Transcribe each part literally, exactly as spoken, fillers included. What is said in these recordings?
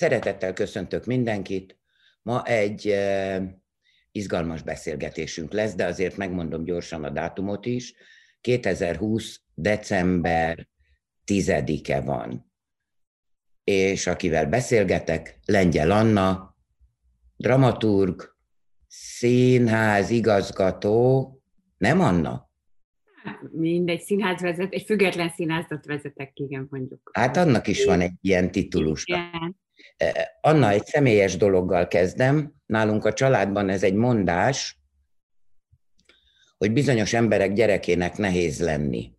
Szeretettel köszöntök mindenkit. Ma egy izgalmas beszélgetésünk lesz, de azért megmondom gyorsan a dátumot is. kétezer-húsz. december tizedike van. És akivel beszélgetek, Lengyel Anna, dramaturg, színház igazgató, nem Anna? Mindegy, színházvezet, egy független színházat vezetek, igen, mondjuk. Hát annak is van egy ilyen titulusa. Igen. Anna, egy személyes dologgal kezdem. Nálunk a családban ez egy mondás, hogy bizonyos emberek gyerekének nehéz lenni.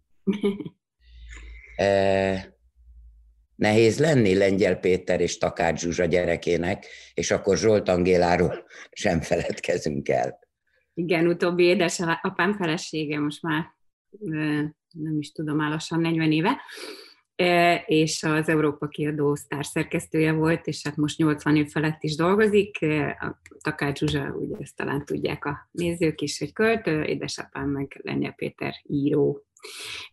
Nehéz lenni Lengyel Péter és Takács Zsuzsa gyerekének, és akkor Zsolt Angéláról sem feledkezünk el. Igen, utóbbi édesapám felesége most már nem is tudom, már lassan negyven éve, és az Európa Kiadó sztárszerkesztője volt, és hát most nyolcvan év felett is dolgozik. A Takács Zsuzsa, úgy ezt talán tudják a nézők is, hogy költő, édesapám meg Lengyel Péter író.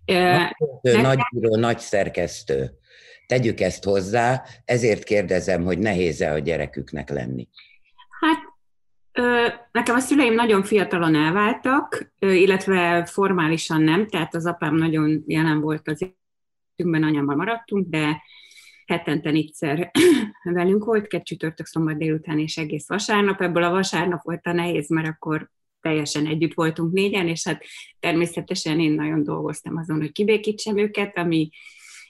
Nagy író, nagy író, nagy szerkesztő. Tegyük ezt hozzá, ezért kérdezem, hogy nehéz-e a gyereküknek lenni. Hát nekem a szüleim nagyon fiatalon elváltak, illetve formálisan nem, tehát az apám nagyon jelen volt az életünkben, anyámmal maradtunk, de hetente négyszer velünk volt, két csütörtök, szombat délután és egész vasárnap. Ebből a vasárnap volt a nehéz, mert akkor teljesen együtt voltunk négyen, és hát természetesen én nagyon dolgoztam azon, hogy kibékítsem őket, ami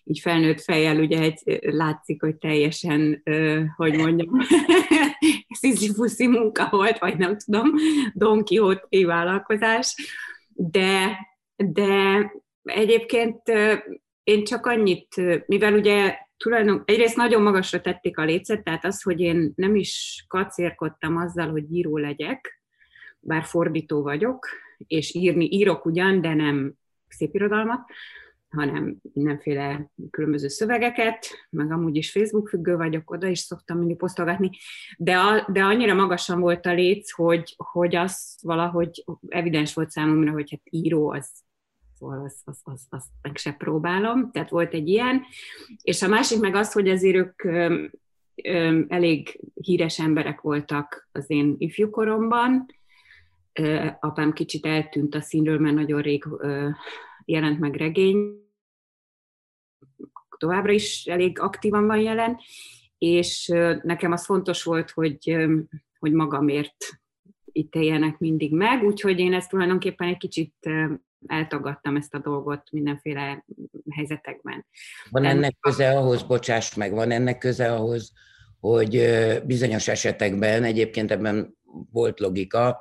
így felnőtt fejjel ugye egy, látszik, hogy teljesen, hogy mondjam, sziszifuszi munka volt, vagy nem tudom, Don Quixote vállalkozás, de, de egyébként én csak annyit, mivel ugye tulajdonképpen egyrészt nagyon magasra tették a lécet, tehát az, hogy én nem is kacérkodtam azzal, hogy író legyek, bár fordító vagyok, és írni írok ugyan, de nem szépirodalmat, hanem mindenféle különböző szövegeket, meg amúgy is Facebook függő vagyok, oda is szoktam mindig posztolgatni, de, a, de annyira magasan volt a léc, hogy, hogy az valahogy evidens volt számomra, hogy hát író, az, az, az, az, azt meg se próbálom, tehát volt egy ilyen. És a másik meg az, hogy azért ők öm, öm, elég híres emberek voltak az én ifjúkoromban. Ö, apám kicsit eltűnt a színről, mert nagyon rég... Ö, jelent meg regény, továbbra is elég aktívan van jelen, és nekem az fontos volt, hogy, hogy magamért itt éljenek mindig meg, úgyhogy én ezt tulajdonképpen egy kicsit eltagadtam, ezt a dolgot mindenféle helyzetekben. Van ennek köze ahhoz, bocsáss meg, van ennek köze ahhoz, hogy bizonyos esetekben, egyébként ebben volt logika,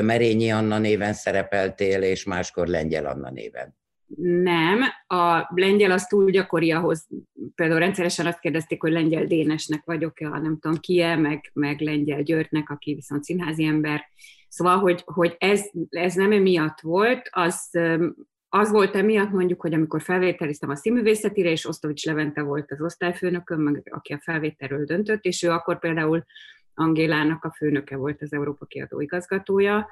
Merényi Anna néven szerepeltél, és máskor Lengyel Anna néven. Nem, a lengyel az túl gyakori ahhoz, például rendszeresen azt kérdezték, hogy Lengyel Dénesnek vagyok-e, ha nem tudom ki-e, meg, meg Lengyel Györgynek, aki viszont színházi ember. Szóval, hogy, hogy ez, ez nem emiatt volt, az, az volt emiatt mondjuk, hogy amikor felvételiztem a színművészetire, és Osztovits Levente volt az osztályfőnököm, meg aki a felvételről döntött, és ő akkor például Angélának a főnöke volt, az Európa Kiadó igazgatója,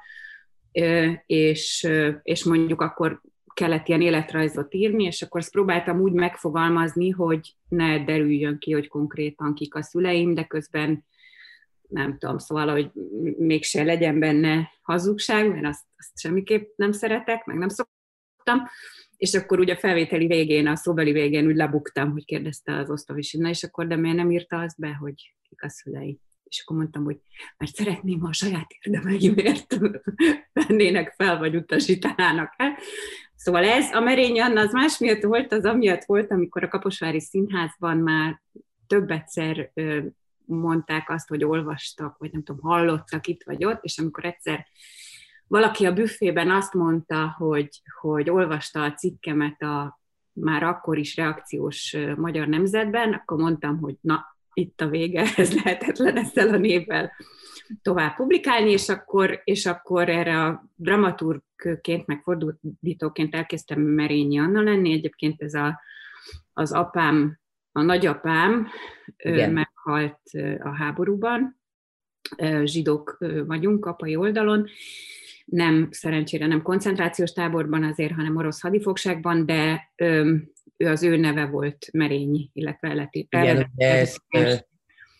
és, és mondjuk akkor kellett ilyen életrajzot írni, és akkor ezt próbáltam úgy megfogalmazni, hogy ne derüljön ki, hogy konkrétan kik a szüleim, de közben nem tudom, szóval, hogy mégse legyen benne hazugság, mert azt, azt semmiképp nem szeretek, meg nem szoktam, és akkor ugye a felvételi végén, a szóbeli végén úgy lebuktam, hogy kérdezte az Osztovicsi, na és akkor de miért nem írta azt be, hogy kik a szülei? És akkor mondtam, hogy mert szeretném, ha a saját érdemeimért vennének fel, vagy utasítanának el. Szóval ez, a Merényi Anna, az más miatt volt, az amiatt volt, amikor a Kaposvári Színházban már több egyszer mondták azt, hogy olvastak, vagy nem tudom, hallottak itt vagy ott, és amikor egyszer valaki a büfében azt mondta, hogy, hogy olvasta a cikkemet a már akkor is reakciós Magyar Nemzetben, akkor mondtam, hogy na, itt a vége, ez lehetetlen ezzel a névvel tovább publikálni, és akkor, és akkor erre a dramaturgként, meg fordítóként elkezdtem Merényi Anna lenni. Egyébként ez a, az apám, a nagyapám Igen. meghalt a háborúban, zsidók vagyunk apai oldalon, nem, szerencsére nem koncentrációs táborban azért, hanem orosz hadifogságban, de ő az ő neve volt Merényi, illetve eleti. Igen, ezt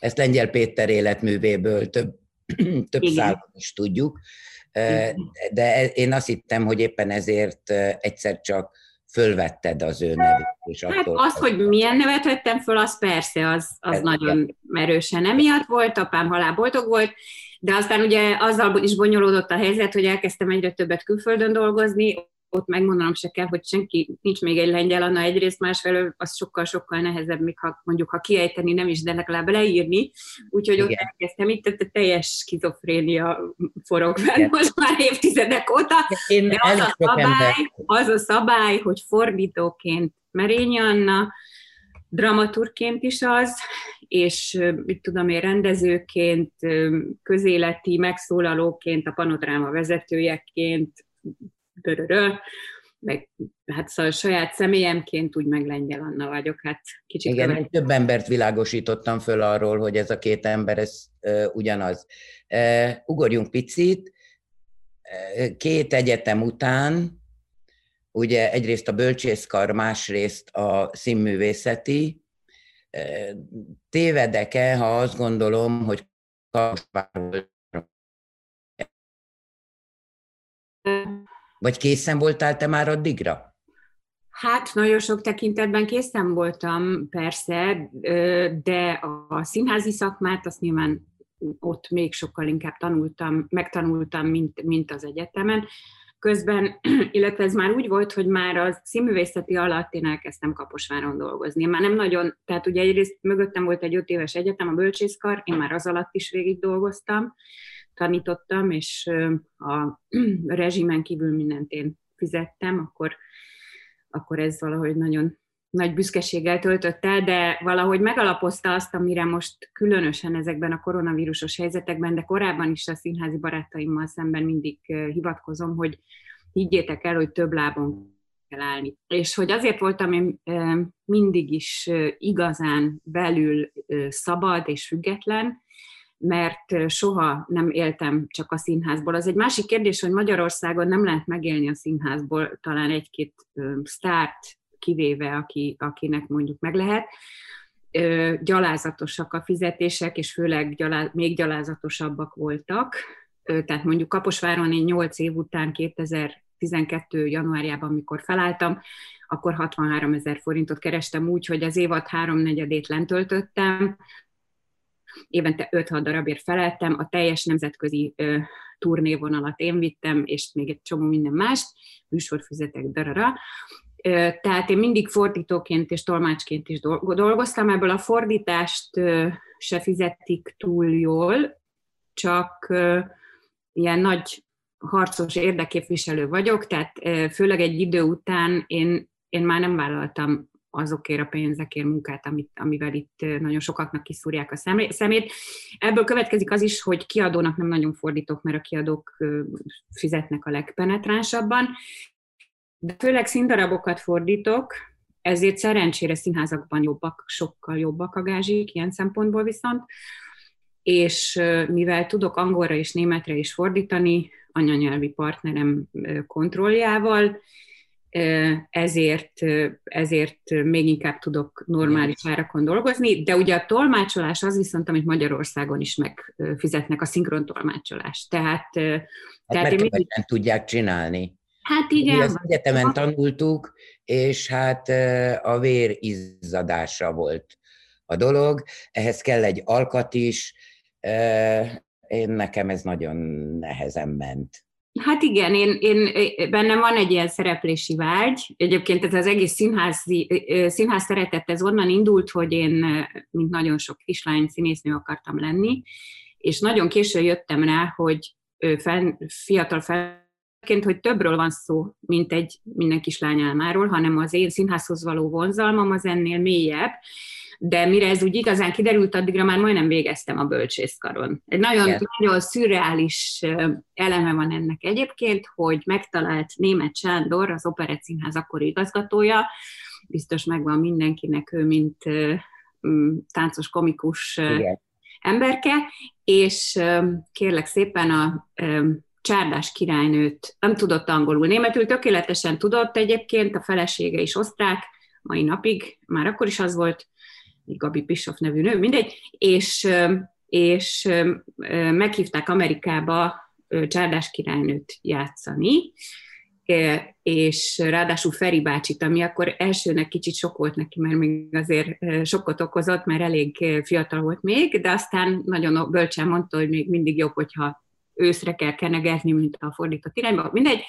Ezt Lengyel Péter életművéből több, több szállat is tudjuk, de én azt hittem, hogy éppen ezért egyszer csak fölvetted az ő nevét. És hát attól az, hogy milyen nevet vettem föl, az persze, az, az nagyon erősen emiatt volt, apám halálboldog volt, de aztán ugye azzal is bonyolódott a helyzet, hogy elkezdtem egyre többet külföldön dolgozni, ott megmondanom se kell, hogy senki, nincs még egy Lengyel Anna egyrészt, másfelől az sokkal-sokkal nehezebb, még ha mondjuk, ha kiejteni nem is, de legalább leírni, úgyhogy igen, ott elkezdtem, itt a teljes skizofrénia forog fel most már évtizedek óta, én de az a, szabály, az a szabály, hogy fordítóként Merényi Anna, dramaturgként is az, és mit tudom én, rendezőként, közéleti megszólalóként, a PanoDráma vezetőjeként, Pörörö, meg hát szóval saját személyemként úgy meg Lengyel Anna vagyok, hát kicsit... Igen, én több embert világosítottam föl arról, hogy ez a két ember, ez e, ugyanaz. E, ugorjunk picit, e, két egyetem után, ugye egyrészt a bölcsészkar, másrészt a színművészeti, e, tévedek-e, ha azt gondolom, hogy kapcsolatban... Vagy készen voltál te már addigra? Hát nagyon sok tekintetben készen voltam, persze, de a színházi szakmát azt nyilván ott még sokkal inkább tanultam, megtanultam, mint, mint az egyetemen. Közben, illetve ez már úgy volt, hogy már a színművészeti alatt én elkezdtem Kaposváron dolgozni. Már nem nagyon, tehát ugye egyrészt mögöttem volt egy öt éves egyetem, a bölcsészkar, én már az alatt is végig dolgoztam, tanítottam, és a rezsimen kívül mindent én fizettem, akkor, akkor ez valahogy nagyon nagy büszkeséggel töltött el, de valahogy megalapozta azt, amire most különösen ezekben a koronavírusos helyzetekben, de korábban is a színházi barátaimmal szemben mindig hivatkozom, hogy higgyétek el, hogy több lábon kell állni. És hogy azért voltam én mindig is igazán belül szabad és független, mert soha nem éltem csak a színházból. Az egy másik kérdés, hogy Magyarországon nem lehet megélni a színházból, talán egy-két sztárt kivéve, aki, akinek mondjuk meg lehet. Gyalázatosak a fizetések, és főleg gyaláz, még gyalázatosabbak voltak. Tehát mondjuk Kaposváron én nyolc év után, kétezer-tizenkettő januárjában, amikor felálltam, akkor hatvanhárom ezer forintot kerestem úgy, hogy az évad háromnegyedét lentöltöttem, évente öt-hat darabért feleltem, a teljes nemzetközi ö, turnévonalat én vittem, és még egy csomó minden mást, műsorfüzetek, darara. Ö, tehát én mindig fordítóként és tolmácsként is dolgoztam, ebből a fordítást ö, se fizetik túl jól, csak ö, ilyen nagy harcos érdekképviselő vagyok, tehát ö, főleg egy idő után én, én már nem vállaltam azokért a pénzekért munkát, amit, amivel itt nagyon sokaknak kiszúrják a szemét. Ebből következik az is, hogy kiadónak nem nagyon fordítok, mert a kiadók fizetnek a legpenetránsabban. De főleg színdarabokat fordítok, ezért szerencsére színházakban jobbak, sokkal jobbak a gázsik, ilyen szempontból viszont. És mivel tudok angolra és németre is fordítani, anyanyelvi partnerem kontrolljával, ezért, ezért még inkább tudok normális árakon dolgozni, de ugye a tolmácsolás az viszont, amit Magyarországon is megfizetnek, a szinkrontolmácsolás. Tehát, hát tehát mert mindig... nem tudják csinálni. Hát igen. Mi az egyetemen tanultuk, és hát a vér izzadása volt a dolog, ehhez kell egy alkat is, én nekem ez nagyon nehezen ment. Hát igen, én, én, bennem van egy ilyen szereplési vágy. Egyébként ez az egész színházi, színház szeretet, ez onnan indult, hogy én, mint nagyon sok kislány, színésznő akartam lenni, és nagyon későn jöttem rá, hogy fel, fiatal felnőttként, hogy többről van szó, mint egy minden kislány álmáról, hanem az én színházhoz való vonzalmam az ennél mélyebb, de mire ez úgy igazán kiderült, addigra már majdnem végeztem a bölcsészkaron. Egy nagyon, nagyon szürreális eleme van ennek egyébként, hogy megtalált Németh Sándor, az Operettszínház akkori igazgatója, biztos megvan mindenkinek, ő mint táncos, komikus igen, emberke, és kérlek szépen a Csárdás királynőt, nem tudott angolul, németül tökéletesen tudott egyébként, a felesége is osztrák, mai napig, már akkor is az volt, Gabi Bischoff nevű nő, mindegy, és, és meghívták Amerikába Csárdás királynőt játszani, és ráadásul Feri bácsit, ami akkor elsőnek kicsit sok volt neki, mert még azért sokkot okozott, mert elég fiatal volt még, de aztán nagyon bölcsen mondta, hogy még mindig jobb, hogyha őszre kell kenegetni, mint a fordított irányba, mindegy.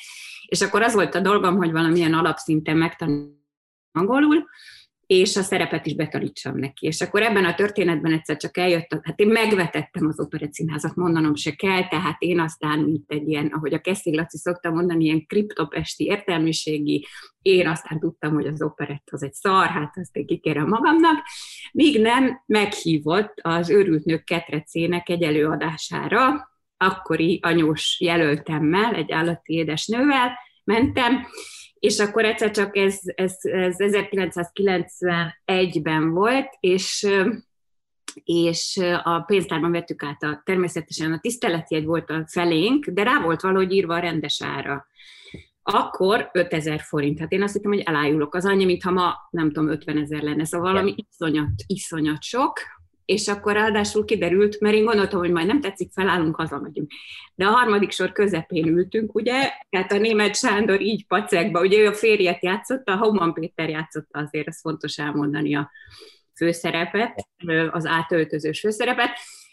És akkor az volt a dolgom, hogy valamilyen alapszinten megtanuljam angolul, és a szerepet is betanítsam neki. És akkor ebben a történetben egyszer csak eljött, hát én megvetettem az Operettszínházat, mondanom se kell, tehát én aztán, mint egy ilyen, ahogy a Keszély Laci szokta mondani, ilyen kriptopesti értelmiségi, én aztán tudtam, hogy az operett az egy szar, hát azt én kikérem magamnak, míg nem meghívott az Őrült nők ketrecének egy előadására, akkori anyós jelöltemmel, egy állati édesnővel mentem, és akkor egyszer csak ez, ez, ez ezerkilencszázkilencvenegyben volt, és, és a pénztárban vettük át a, természetesen a tiszteletjegy volt a felénk, de rá volt valahogy írva a rendes ára. Akkor ötezer forint. Hát én azt hittem, hogy elájulok. Az annyi, mintha ma, nem tudom, ötvenezer lenne. Szóval valami iszonyat, iszonyat sok. És akkor ráadásul kiderült, mert én gondoltam, hogy majd nem tetszik, felállunk, hazamegyünk. De a harmadik sor közepén ültünk, ugye, tehát a Németh Sándor így pacekba, ugye ő a férjet játszotta, a Homan Péter játszotta, azért ez fontos elmondani a főszerepet, az átöltözős főszerepet,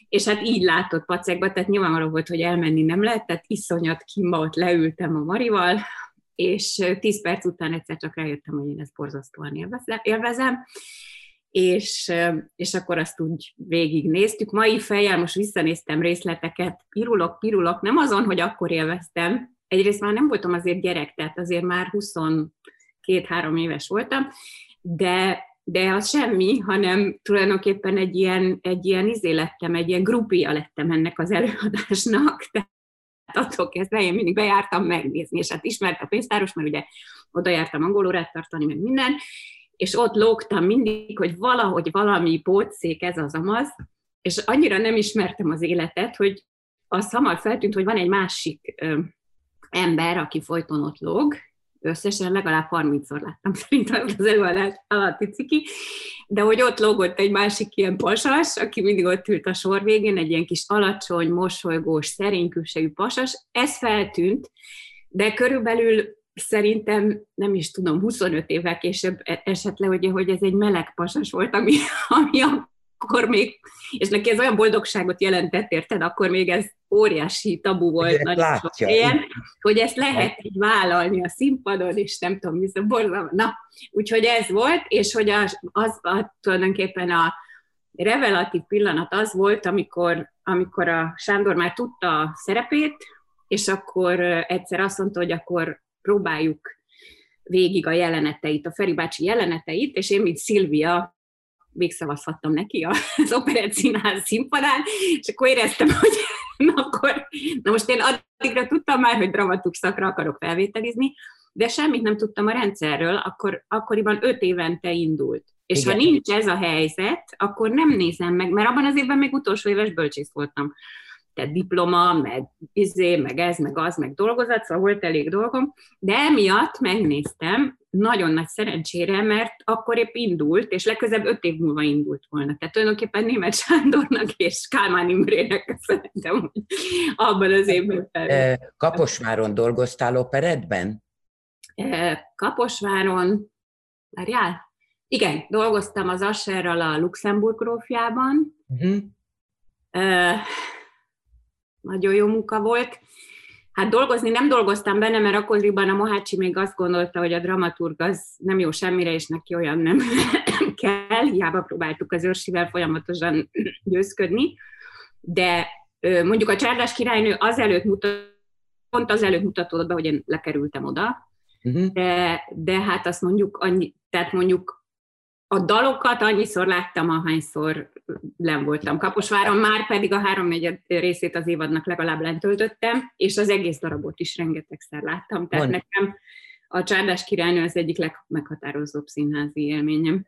és hát így látott pacekba, tehát nyilvánvaló volt, hogy elmenni nem lehet, tehát iszonyat kimba, ott leültem a Marival, és tíz perc után egyszer csak rájöttem, hogy én ezt borzasztóan élvezem, És, és akkor azt úgy végignéztük. Mai fejjel most visszanéztem részleteket, pirulok, pirulok, nem azon, hogy akkor élveztem. Egyrészt már nem voltam azért gyerek, tehát azért már huszonkettő-három éves voltam, de, de az semmi, hanem tulajdonképpen egy ilyen, egy ilyen izé lettem, egy ilyen grupia lettem ennek az előadásnak, tehát attól kezdve én mindig bejártam megnézni, és hát ismert a pénztáros, mert ugye oda jártam angolórát tartani, meg minden, és ott lógtam mindig, hogy valahogy valami pótszék, ez az amaz, és annyira nem ismertem az életet, hogy az hamar feltűnt, hogy van egy másik ö, ember, aki folyton ott lóg, összesen legalább harmincszor láttam szerintem az előadás alatti ciki, de hogy ott lógott egy másik ilyen pasas, aki mindig ott ült a sor végén, egy ilyen kis alacsony, mosolygós, szerénykülségű pasas, ez feltűnt, de körülbelül szerintem, nem is tudom, huszonöt évvel később esett le, ugye, hogy ez egy meleg pasas volt, ami, ami akkor még, és neki ez olyan boldogságot jelentett, érted, akkor még ez óriási tabu volt, nagy látja, helyen, hogy ezt lehet így vállalni a színpadon, és nem tudom, mi szó, borzalma. Na, úgyhogy ez volt, és hogy az, az a, tulajdonképpen a revelatív pillanat az volt, amikor, amikor a Sándor már tudta a szerepét, és akkor egyszer azt mondta, hogy akkor próbáljuk végig a jeleneteit, a Feri bácsi jeleneteit, és én, mint Szilvia, végszavazhattam neki az Operettszínház színpadán, és akkor éreztem, hogy na, akkor, na most én addigra tudtam már, hogy dramaturg szakra akarok felvételizni, de semmit nem tudtam a rendszerről, akkor, akkoriban öt évente indult. És igen, ha nincs ez a helyzet, akkor nem nézem meg, mert abban az évben még utolsó éves bölcsész voltam. Tehát diploma, meg izé, meg ez, meg az, meg dolgozat, szóval volt elég dolgom, de emiatt megnéztem, nagyon nagy szerencsére, mert akkor épp indult, és legközebb öt év múlva indult volna. Tehát tulajdonképpen Németh Sándornak és Kálmán Imrének köszönhetem, hogy abban az évben felül. Kaposváron dolgoztál operettben? Kaposváron, várjál? Igen, dolgoztam az Ascherral a Luxemburg grófjában. Uh-huh. Uh, Nagyon jó munka volt. Hát dolgozni nem dolgoztam benne, mert akkoriban a Mohácsi még azt gondolta, hogy a dramaturg az nem jó semmire, és neki olyan nem kell. Hiába próbáltuk az Őrsivel folyamatosan győzködni. De mondjuk a Csárdás királynő azelőtt mutat, pont azelőtt mutatódott be, hogy én lekerültem oda. Uh-huh. De, de hát azt mondjuk, annyi, tehát mondjuk a dalokat annyiszor láttam, ahányszor len voltam Kaposváron, már pedig a háromnegyed részét az évadnak legalább lentöltöttem, és az egész darabot is rengetegszer láttam. Tehát Mond. nekem a Csárdás királynő az egyik legmeghatározóbb színházi élményem.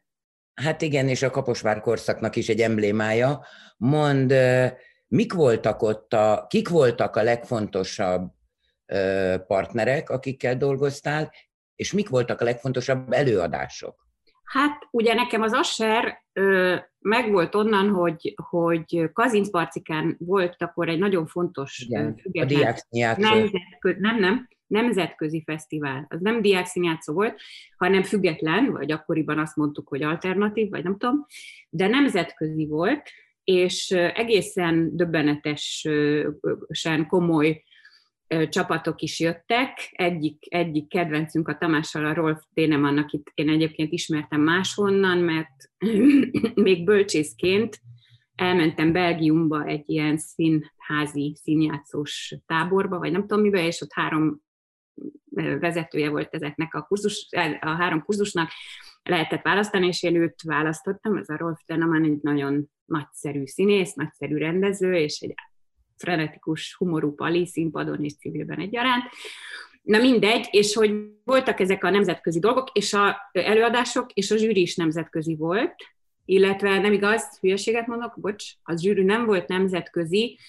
Hát igen, és a Kaposvár korszaknak is egy emblémája. Mondd, mik voltak ott, a, kik voltak a legfontosabb partnerek, akikkel dolgoztál, és mik voltak a legfontosabb előadások? Hát ugye nekem az Ascher megvolt onnan, hogy, hogy Kazincbarcikán volt akkor egy nagyon fontos igen, független nemzetközi, nem, nem, nemzetközi fesztivál. Az nem diákszínjátszó volt, hanem független, vagy akkoriban azt mondtuk, hogy alternatív, vagy nem tudom, de nemzetközi volt, és egészen döbbenetesen komoly csapatok is jöttek, egyik, egyik kedvencünk a Tamással, a Rolf Dennemann, akit én egyébként ismertem máshonnan, mert még bölcsészként elmentem Belgiumba egy ilyen színházi, színjátszós táborba, vagy nem tudom mibe, és ott három vezetője volt ezeknek a, kurzus, a három kurzusnak, lehetett választani, és én őt választottam, ez a Rolf Dennemann egy nagyon nagyszerű színész, nagyszerű rendező, és egy frenetikus, humorú pali színpadon és civilben egyaránt. Na mindegy, és hogy voltak ezek a nemzetközi dolgok, és az előadások, és a zsűri is nemzetközi volt, illetve nem igaz, hülyeséget mondok, bocs, a zsűri nem volt nemzetközi,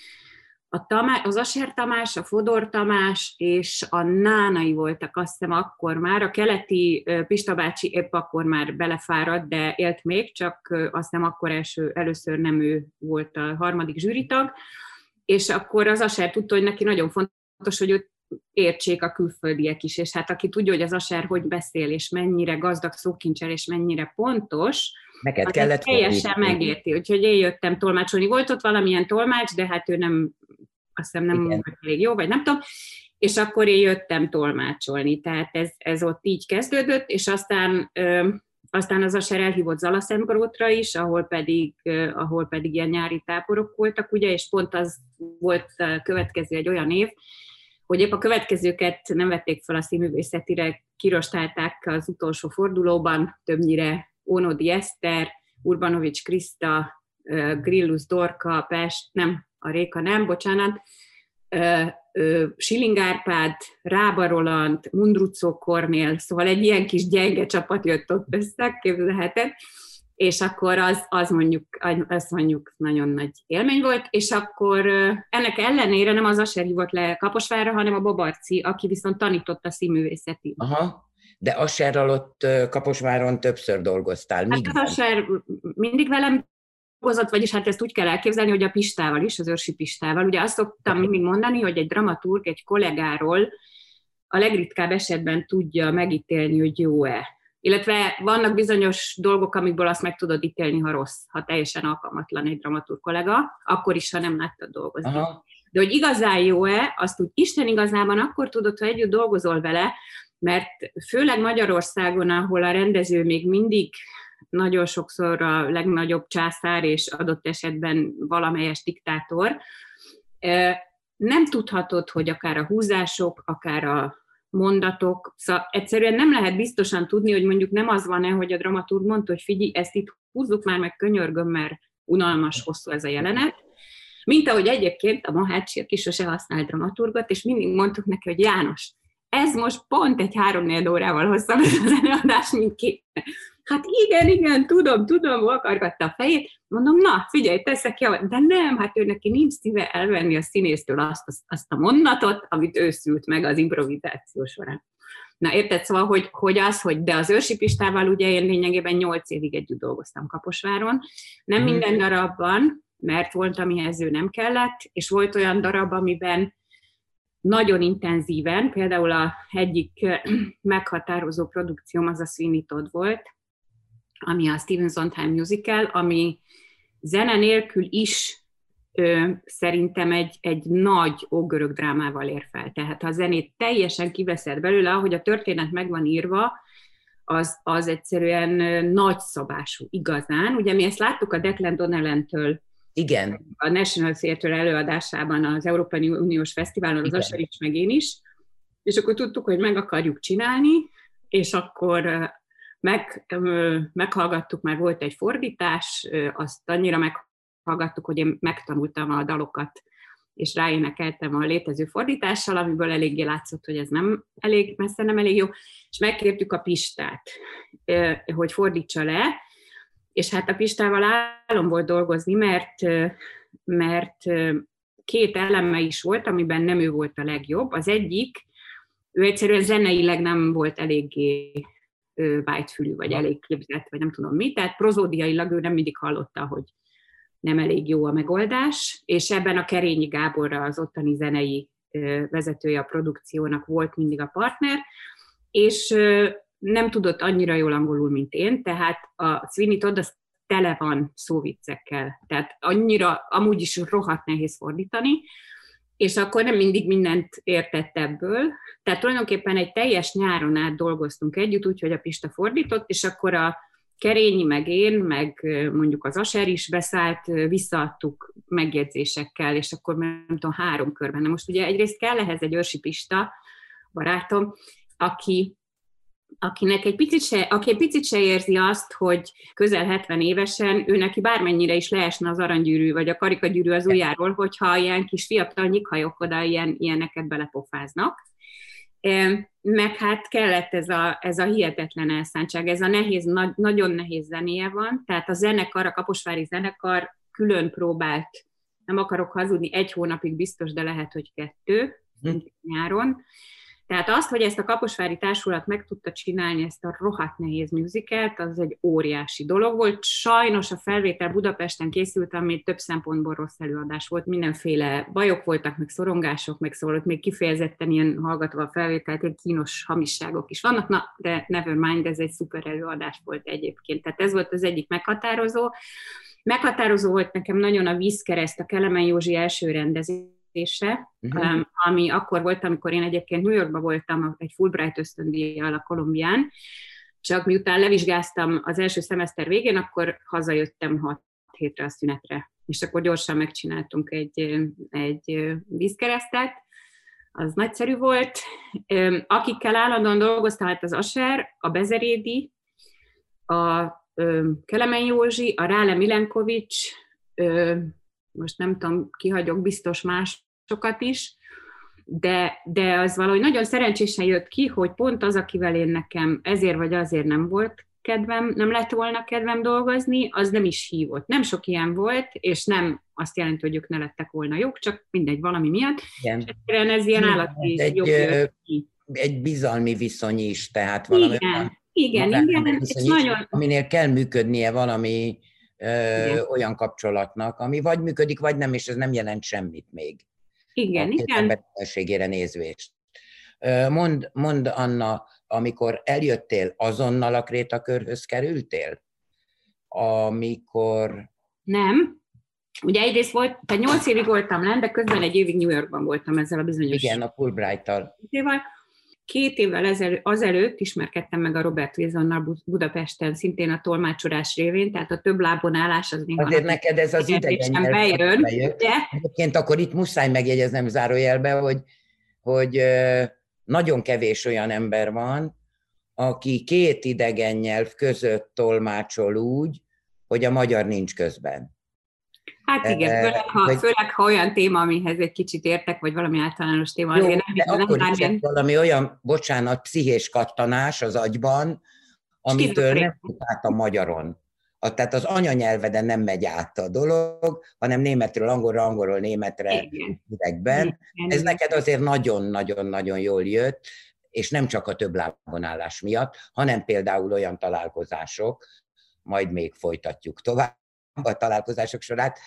a Tamás, az Ascher Tamás, a Fodor Tamás és a Nánai voltak, azt hiszem akkor már, a keleti Pista bácsi épp akkor már belefáradt, de élt még, csak azt hiszem akkor első, először nem ő volt a harmadik zsűritag, és akkor az Ascher tudta, hogy neki nagyon fontos, hogy őt értsék a külföldiek is, és hát aki tudja, hogy az Ascher hogy beszél, és mennyire gazdag szókincsel, és mennyire pontos, neked kellett teljesen fordítani. Megérti, úgyhogy én jöttem tolmácsolni. Volt ott valamilyen tolmács, de hát ő nem, azt hiszem nem volt elég jó, vagy nem tudom, és akkor én jöttem tolmácsolni, tehát ez, ez ott így kezdődött, és aztán... Ö, Aztán az Ascher elhívott Zalaszentgrótra is, ahol pedig, ahol pedig ilyen nyári táborok voltak, ugye, és pont az volt a következő egy olyan év, hogy épp a következőket nem vették fel a színművészetire, kirostálták az utolsó fordulóban, többnyire Ónodi Eszter, Urbanovics Kriszta, Grillusz Dorka, Pest, nem, a Réka nem, bocsánat, Silling Árpád, Rába Roland, Mundruczó Kornél, szóval egy ilyen kis gyenge csapat jött ott össze, képzelheted, és akkor az, az mondjuk, az mondjuk nagyon nagy élmény volt, és akkor ennek ellenére nem az Ascher hívott le Kaposvárra, hanem a Bobarci, aki viszont tanította színművészeti. Aha, de Ascher alatt Kaposváron többször dolgoztál. Hát az Ascher mindig velem dolgozott, vagyis hát ezt úgy kell elképzelni, hogy a Pistával is, az Őrsi Pistával. Ugye azt szoktam mindig mondani, hogy egy dramaturg egy kollégáról a legritkább esetben tudja megítélni, hogy jó-e. Illetve vannak bizonyos dolgok, amikből azt meg tudod ítélni, ha rossz, ha teljesen alkalmatlan egy dramaturg kollega, akkor is, ha nem láttad dolgozni. Aha. De hogy igazán jó-e, azt úgy Isten igazában akkor tudod, ha együtt dolgozol vele, mert főleg Magyarországon, ahol a rendező még mindig nagyon sokszor a legnagyobb császár és adott esetben valamelyes diktátor. Nem tudhatod, hogy akár a húzások, akár a mondatok, szóval egyszerűen nem lehet biztosan tudni, hogy mondjuk nem az van-e, hogy a dramaturg mondta, hogy figyelj, ezt itt húzzuk már meg, könyörgöm, mert unalmas, hosszú ez a jelenet. Mint ahogy egyébként a Mohácsiak is sose használt dramaturgot, és mindig mondtuk neki, hogy János, ez most pont egy három-négy órával hosszabb az előadás, mint két. Hát igen, igen, tudom, tudom, akargatta a fejét, mondom, na, figyelj, teszek javat, de nem, hát ő neki nincs szíve elvenni a színésztől azt, azt a mondatot, amit ő szült meg az improvizáció során. Na, érted, szóval, hogy, hogy az, hogy de az Őrsi Pistával ugye én lényegében nyolc évig együtt dolgoztam Kaposváron, nem hmm. minden darabban, mert volt, amihez ő nem kellett, és volt olyan darab, amiben nagyon intenzíven, például a egyik meghatározó produkcióm az a Sweeney Todd volt, ami a Stephen Sondheim musical, ami zene nélkül is ö, szerintem egy, egy nagy ógörög drámával ér fel. Tehát ha a zenét teljesen kiveszed belőle, ahogy a történet meg van írva, az, az egyszerűen nagyszabású, igazán. Ugye mi ezt láttuk a Declan Donnellantől, igen, a National Theatre előadásában, az Európai Uniós Fesztiválon, az Ascher is, meg én is, és akkor tudtuk, hogy meg akarjuk csinálni, és akkor meg, meghallgattuk, már volt egy fordítás, azt annyira meghallgattuk, hogy én megtanultam a dalokat, és ráénekeltem a létező fordítással, amiből eléggé látszott, hogy ez nem elég, messze nem elég jó, és megkértük a Pistát, hogy fordítsa le, és hát a Pistával álom volt dolgozni, mert, mert két eleme is volt, amiben nem ő volt a legjobb. Az egyik, ő egyszerűen zeneileg nem volt eléggé vágyfülű, vagy elég képzett, vagy nem tudom mi. Tehát prozódiailag ő nem mindig hallotta, hogy nem elég jó a megoldás, és ebben a Kerényi Gáborra, az ottani zenei vezetője a produkciónak volt mindig a partner, és nem tudott annyira jól angolul, mint én, tehát a Sweeney Todd az tele van szóviccekkel, tehát annyira, amúgy is rohadt nehéz fordítani, és akkor nem mindig mindent értett ebből. Tehát tulajdonképpen egy teljes nyáron át dolgoztunk együtt, úgyhogy a Pista fordított, és akkor a Kerényi, meg én, meg mondjuk az Ascher is beszállt, visszaadtuk megjegyzésekkel, és akkor nem tudom, három körben. Na most ugye egyrészt kell ehhez egy Őrsi Pista barátom, aki, akinek egy picit se, aki egy picit se érzi azt, hogy közel hetven évesen ő neki bármennyire is leesne az aranygyűrű, vagy a karikagyűrű az ujjáról, hogyha ilyen kis fiatal nyikhajok oda ilyen, ilyeneket belepofáznak. Meg hát kellett ez a, ez a hihetetlen elszántság, ez a nehéz, na, nagyon nehéz zenéje van, tehát a zenekar, a kaposvári zenekar külön próbált, nem akarok hazudni, egy hónapig biztos, de lehet, hogy kettő, hm. nyáron. Tehát azt, hogy ezt a Kaposvári Társulat meg tudta csinálni, ezt a rohadt nehéz musicalt, az egy óriási dolog volt. Sajnos a felvétel Budapesten készült, ami több szempontból rossz előadás volt. Mindenféle bajok voltak, meg szorongások, meg szóval még kifejezetten ilyen hallgatva a felvételt, ilyen kínos hamisságok is vannak. Na, de never mind, ez egy szuper előadás volt egyébként. Tehát ez volt az egyik meghatározó. Meghatározó volt nekem nagyon a Vízkereszt, a Kelemen Józsi első rendezés, Uh-huh. ami akkor volt, amikor én egyébként New Yorkban voltam egy Fulbright ösztöndíjjal a Kolumbián, csak miután levizsgáztam az első szemeszter végén, akkor hazajöttem hat hétre a szünetre. És akkor gyorsan megcsináltunk egy, egy Vízkeresztet, az nagyszerű volt. Akikkel állandóan dolgoztam, hát az Ascher, a Bezerédi, a Kelemen Józsi, a Rále Milenkovics, most nem tudom, kihagyok biztos másokat is, de, de az valahogy nagyon szerencsésen jött ki, hogy pont az, akivel én nekem ezért vagy azért nem volt kedvem, nem lett volna kedvem dolgozni, az nem is hívott. Nem sok ilyen volt, és nem azt jelenti, hogy ők ne lettek volna jók, csak mindegy, valami miatt. Igen. És egyszerűen ez ilyen állati jobb jött ki. Egy bizalmi viszony is, tehát valami... Igen, igen, magán, igen. És is, nagyon... Aminél kell működnie valami... Igen. olyan kapcsolatnak, ami vagy működik, vagy nem, és ez nem jelent semmit még. Igen, igen. A betegségére nézvést. Mond, mond Anna, amikor eljöttél, azonnal a Krétakörhöz kerültél? Amikor... Nem. Ugye egyrészt volt, tehát nyolc évig voltam lenn, de közben egy évig New Yorkban voltam ezzel a bizonyos... Igen, a Fulbright-tal. Két évvel ezelő, azelőtt ismerkedtem meg a Robert Wilsonnal Budapesten, szintén a tolmácsolás révén, tehát a több lábon állás az néha... Azért neked ez az idegen bejön, de... Egyébként akkor itt muszáj megjegyeznem zárójelbe, hogy, hogy nagyon kevés olyan ember van, aki két idegen nyelv között tolmácsol úgy, hogy a magyar nincs közben. Hát igen, főleg ha, vagy, főleg ha olyan téma, amihez egy kicsit értek, vagy valami általános téma. Jó, azért nem, de akkor nem, is nem. Valami olyan, bocsánat, pszichés kattanás az agyban, amitől nem fut át a magyaron. A, tehát az anyanyelveden nem megy át a dolog, hanem németről angolra, angolról németre idegben. Ez neked azért nagyon-nagyon-nagyon jól jött, és nem csak a több lábon állás miatt, hanem például olyan találkozások, majd még folytatjuk tovább, a találkozások sorát,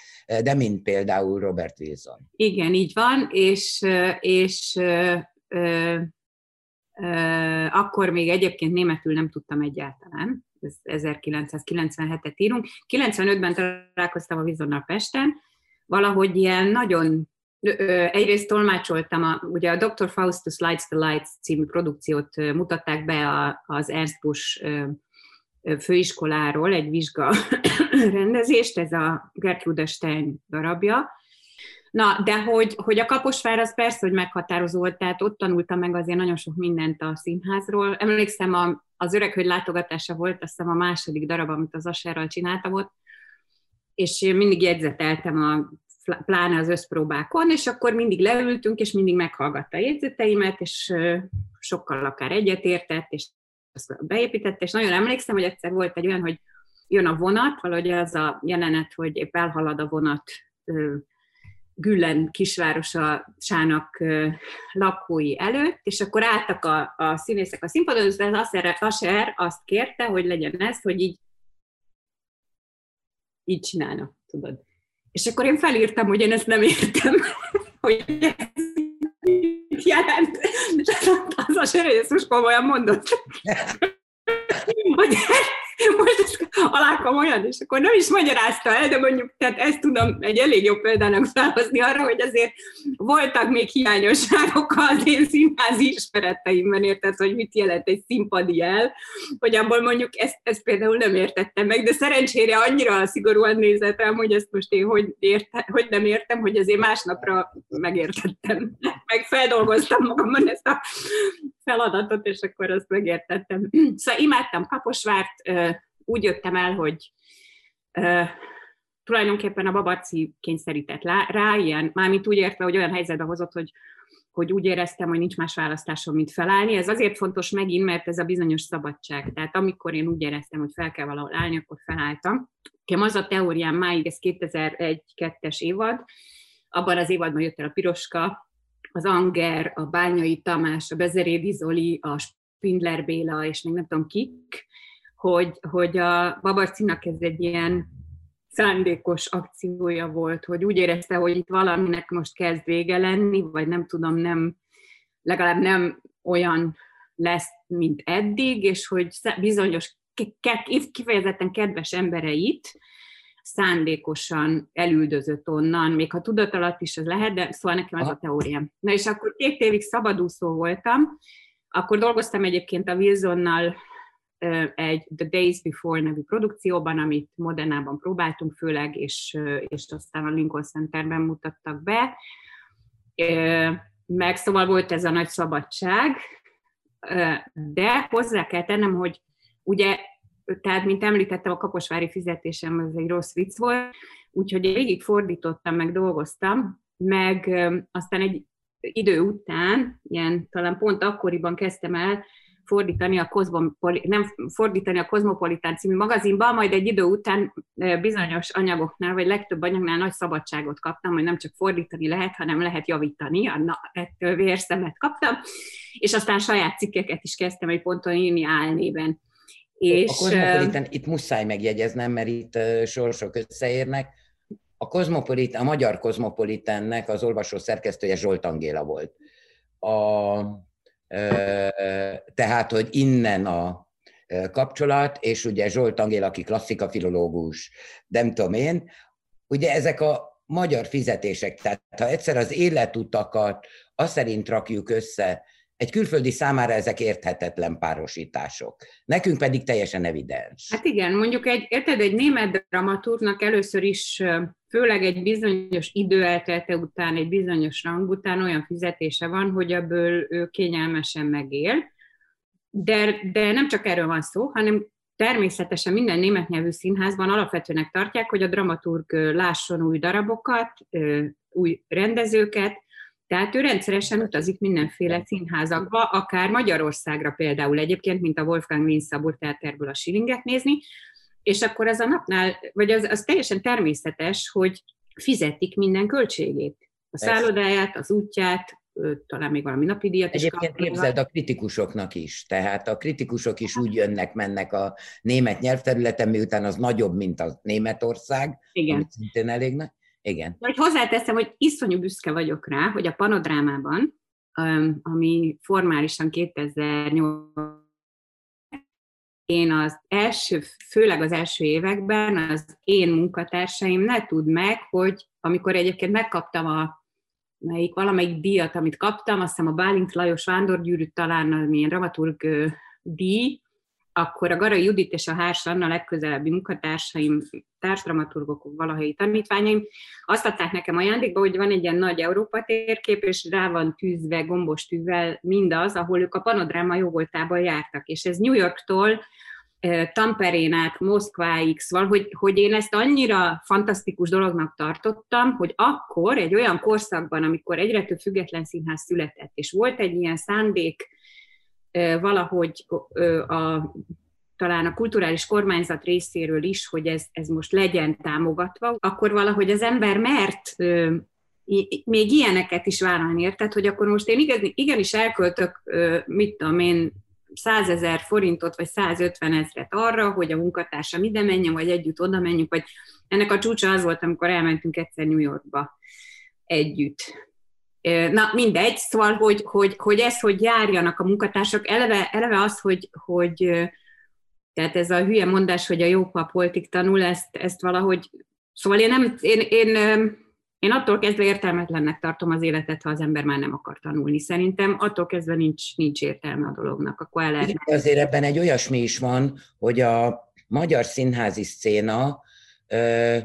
de mint például Robert Wilson. Igen, így van, és, és ö, ö, ö, akkor még egyébként németül nem tudtam egyáltalán, ez ezerkilencszázkilencvenhetet írunk. kilencvenötben találkoztam a Wilsonnal Pesten, valahogy ilyen nagyon, ö, ö, egyrészt tolmácsoltam, a, ugye a doktor Faustus Lights the Lights című produkciót mutatták be a, az Ernst Busch főiskoláról egy vizsga rendezést, ez a Gertrude Stein darabja. Na, de hogy, hogy a Kaposvár az persze, hogy meghatározó volt, tehát ott tanultam meg azért nagyon sok mindent a színházról. Emlékszem, a, az Öreghölgy látogatása volt, azt hiszem a második darab, amit az Ascherrel csináltam ott, és mindig jegyzeteltem a pláne az összpróbákon, és akkor mindig leültünk, és mindig meghallgatta a jegyzeteimet, és sokkal akár egyetértett, és beépítette, és nagyon emlékszem, hogy egyszer volt egy olyan, hogy jön a vonat, valahogy az a jelenet, hogy épp elhalad a vonat Güllen kisvárosának lakói előtt, és akkor álltak a, a színészek a színpadon, és az Ascher azt kérte, hogy legyen ez, hogy így így csinálnak, tudod. És akkor én felírtam, hogy én ezt nem értem, hogy ez mit jelent. És az Ascher, hogy ezt most komolyan mondott. Most alákom olyan, és akkor nem is magyarázta el, de mondjuk, tehát ezt tudom egy elég jó példának felhozni arra, hogy azért voltak még hiányosságok az én színházi ismereteimben, érted, hogy mit jelent egy színpadi jel, hogy abból mondjuk ezt, ezt például nem értettem meg, de szerencsére annyira szigorúan nézetem, hogy ezt most én hogy, érte, hogy nem értem, hogy azért másnapra megértettem, meg feldolgoztam magamban ezt a feladatot, és akkor azt megértettem. Szóval imádtam Kaposvárt, úgy jöttem el, hogy uh, tulajdonképpen a Bobarci kényszerített rá, ilyen, mármint úgy értve, hogy olyan helyzetbe hozott, hogy, hogy úgy éreztem, hogy nincs más választásom, mint felállni. Ez azért fontos megint, mert ez a bizonyos szabadság. Tehát amikor én úgy éreztem, hogy fel kell valahol állni, akkor felálltam. Nekem az a teóriám máig, ez kétezer-egy kettes évad, abban az évadban jött el a Piroska, az Anger, a Bányai Tamás, a Bezerédi Zoli, a Spindler Béla, és még nem tudom kik, Hogy, hogy a Babarcinak ez egy ilyen szándékos akciója volt, hogy úgy érezte, hogy itt valaminek most kezd vége lenni, vagy nem tudom, nem, legalább nem olyan lesz, mint eddig, és hogy bizonyos, kifejezetten kedves embereit szándékosan elüldözött onnan, még ha tudat alatt is ez lehet, de szóval nekem ez a teóriám. Na és akkor két évig szabadúszó voltam, akkor dolgoztam egyébként a Wilsonnal, egy The Days Before nevű produkcióban, amit Modernában próbáltunk főleg, és, és aztán a Lincoln Centerben mutattak be. Meg szóval volt ez a nagy szabadság, de hozzá kell tennem, hogy ugye, tehát mint említettem, a kaposvári fizetésem az egy rossz vicc volt, úgyhogy én végig fordítottam, meg dolgoztam, meg aztán egy idő után, ilyen talán pont akkoriban kezdtem el, Fordítani a, Kozmopoli- nem, fordítani a Kozmopolitán című magazinban, majd egy idő után bizonyos anyagoknál, vagy legtöbb anyagnál nagy szabadságot kaptam, hogy nem csak fordítani lehet, hanem lehet javítani, na, ettől vérszemet kaptam, és aztán saját cikkeket is kezdtem egy ponton írni álnéven. És a Kozmopolitán, itt muszáj megjegyeznem, mert itt sorsok összeérnek, a, Kozmopolitán, a magyar Kozmopolitánnek az olvasó szerkesztője Zsolt Angéla volt. A... Tehát, hogy innen a kapcsolat, és ugye Zsolt Angéla, aki klasszika filológus, nem tudom én, ugye ezek a magyar fizetések, tehát ha egyszer az életutakat azt szerint rakjuk össze, egy külföldi számára ezek érthetetlen párosítások. Nekünk pedig teljesen evidens. Hát igen, mondjuk egy, érted, egy német dramaturgnak először is, főleg egy bizonyos idő eltelte után, egy bizonyos rang után olyan fizetése van, hogy ebből ő kényelmesen megél. De, de nem csak erről van szó, hanem természetesen minden német nyelvű színházban alapvetőnek tartják, hogy a dramaturg lásson új darabokat, új rendezőket, tehát ő rendszeresen utazik mindenféle színházakba, akár Magyarországra például egyébként, mint a Wolfgang Winszbauer teáterből a Schillinget nézni, és akkor az a napnál, vagy az, az teljesen természetes, hogy fizetik minden költségét. A szállodáját, az útját, talán még valami napi díjat is kapnak. Egyébként képzeld a kritikusoknak is, tehát a kritikusok is úgy jönnek, mennek a német nyelvterületen, miután az nagyobb, mint a Németország, igen. Amit szintén elég nagy. Igen. Hozzáteszem, hogy iszonyú büszke vagyok rá, hogy a PanoDrámában, ami formálisan kétezer-nyolc, én az első, főleg az első években az én munkatársaim ne tudd meg, hogy amikor egyébként megkaptam a, melyik, valamelyik díjat, amit kaptam, azt hiszem a Bálint Lajos Vándorgyűrűt talán, amilyen dramaturg díj, akkor a Garai Judit és a Hárs Anna a legközelebbi munkatársaim, társdramaturgok, valahelyi tanítványaim, azt adták nekem ajándékba, hogy van egy ilyen nagy Európa térkép, és rá van tűzve, gombos tűvel mindaz, ahol ők a PanoDráma jóvoltában jártak. És ez New Yorktól Tamperén át, Moszkváig, szóval, hogy, hogy én ezt annyira fantasztikus dolognak tartottam, hogy akkor egy olyan korszakban, amikor egyre több független színház született, és volt egy ilyen szándék, valahogy a, talán a kulturális kormányzat részéről is, hogy ez, ez most legyen támogatva, akkor valahogy az ember mert még ilyeneket is vállalni, érted, hogy akkor most én igenis elköltök, mit tudom én, százezer forintot, vagy százötvenezret arra, hogy a munkatársam ide menjen, vagy együtt oda menjünk, vagy ennek a csúcsa az volt, amikor elmentünk egyszer New Yorkba együtt. Na, mindegy, szóval, hogy, hogy, hogy ez, hogy járjanak a munkatársak, eleve, eleve az, hogy, hogy tehát ez a hülye mondás, hogy a jó pap holtig tanul, ezt, ezt valahogy, szóval én nem, én, én, én attól kezdve értelmetlennek tartom az életet, ha az ember már nem akar tanulni. Szerintem attól kezdve nincs, nincs értelme a dolognak. Akkor el lehet... Azért ebben egy olyasmi is van, hogy a magyar színházi szcéna, ö,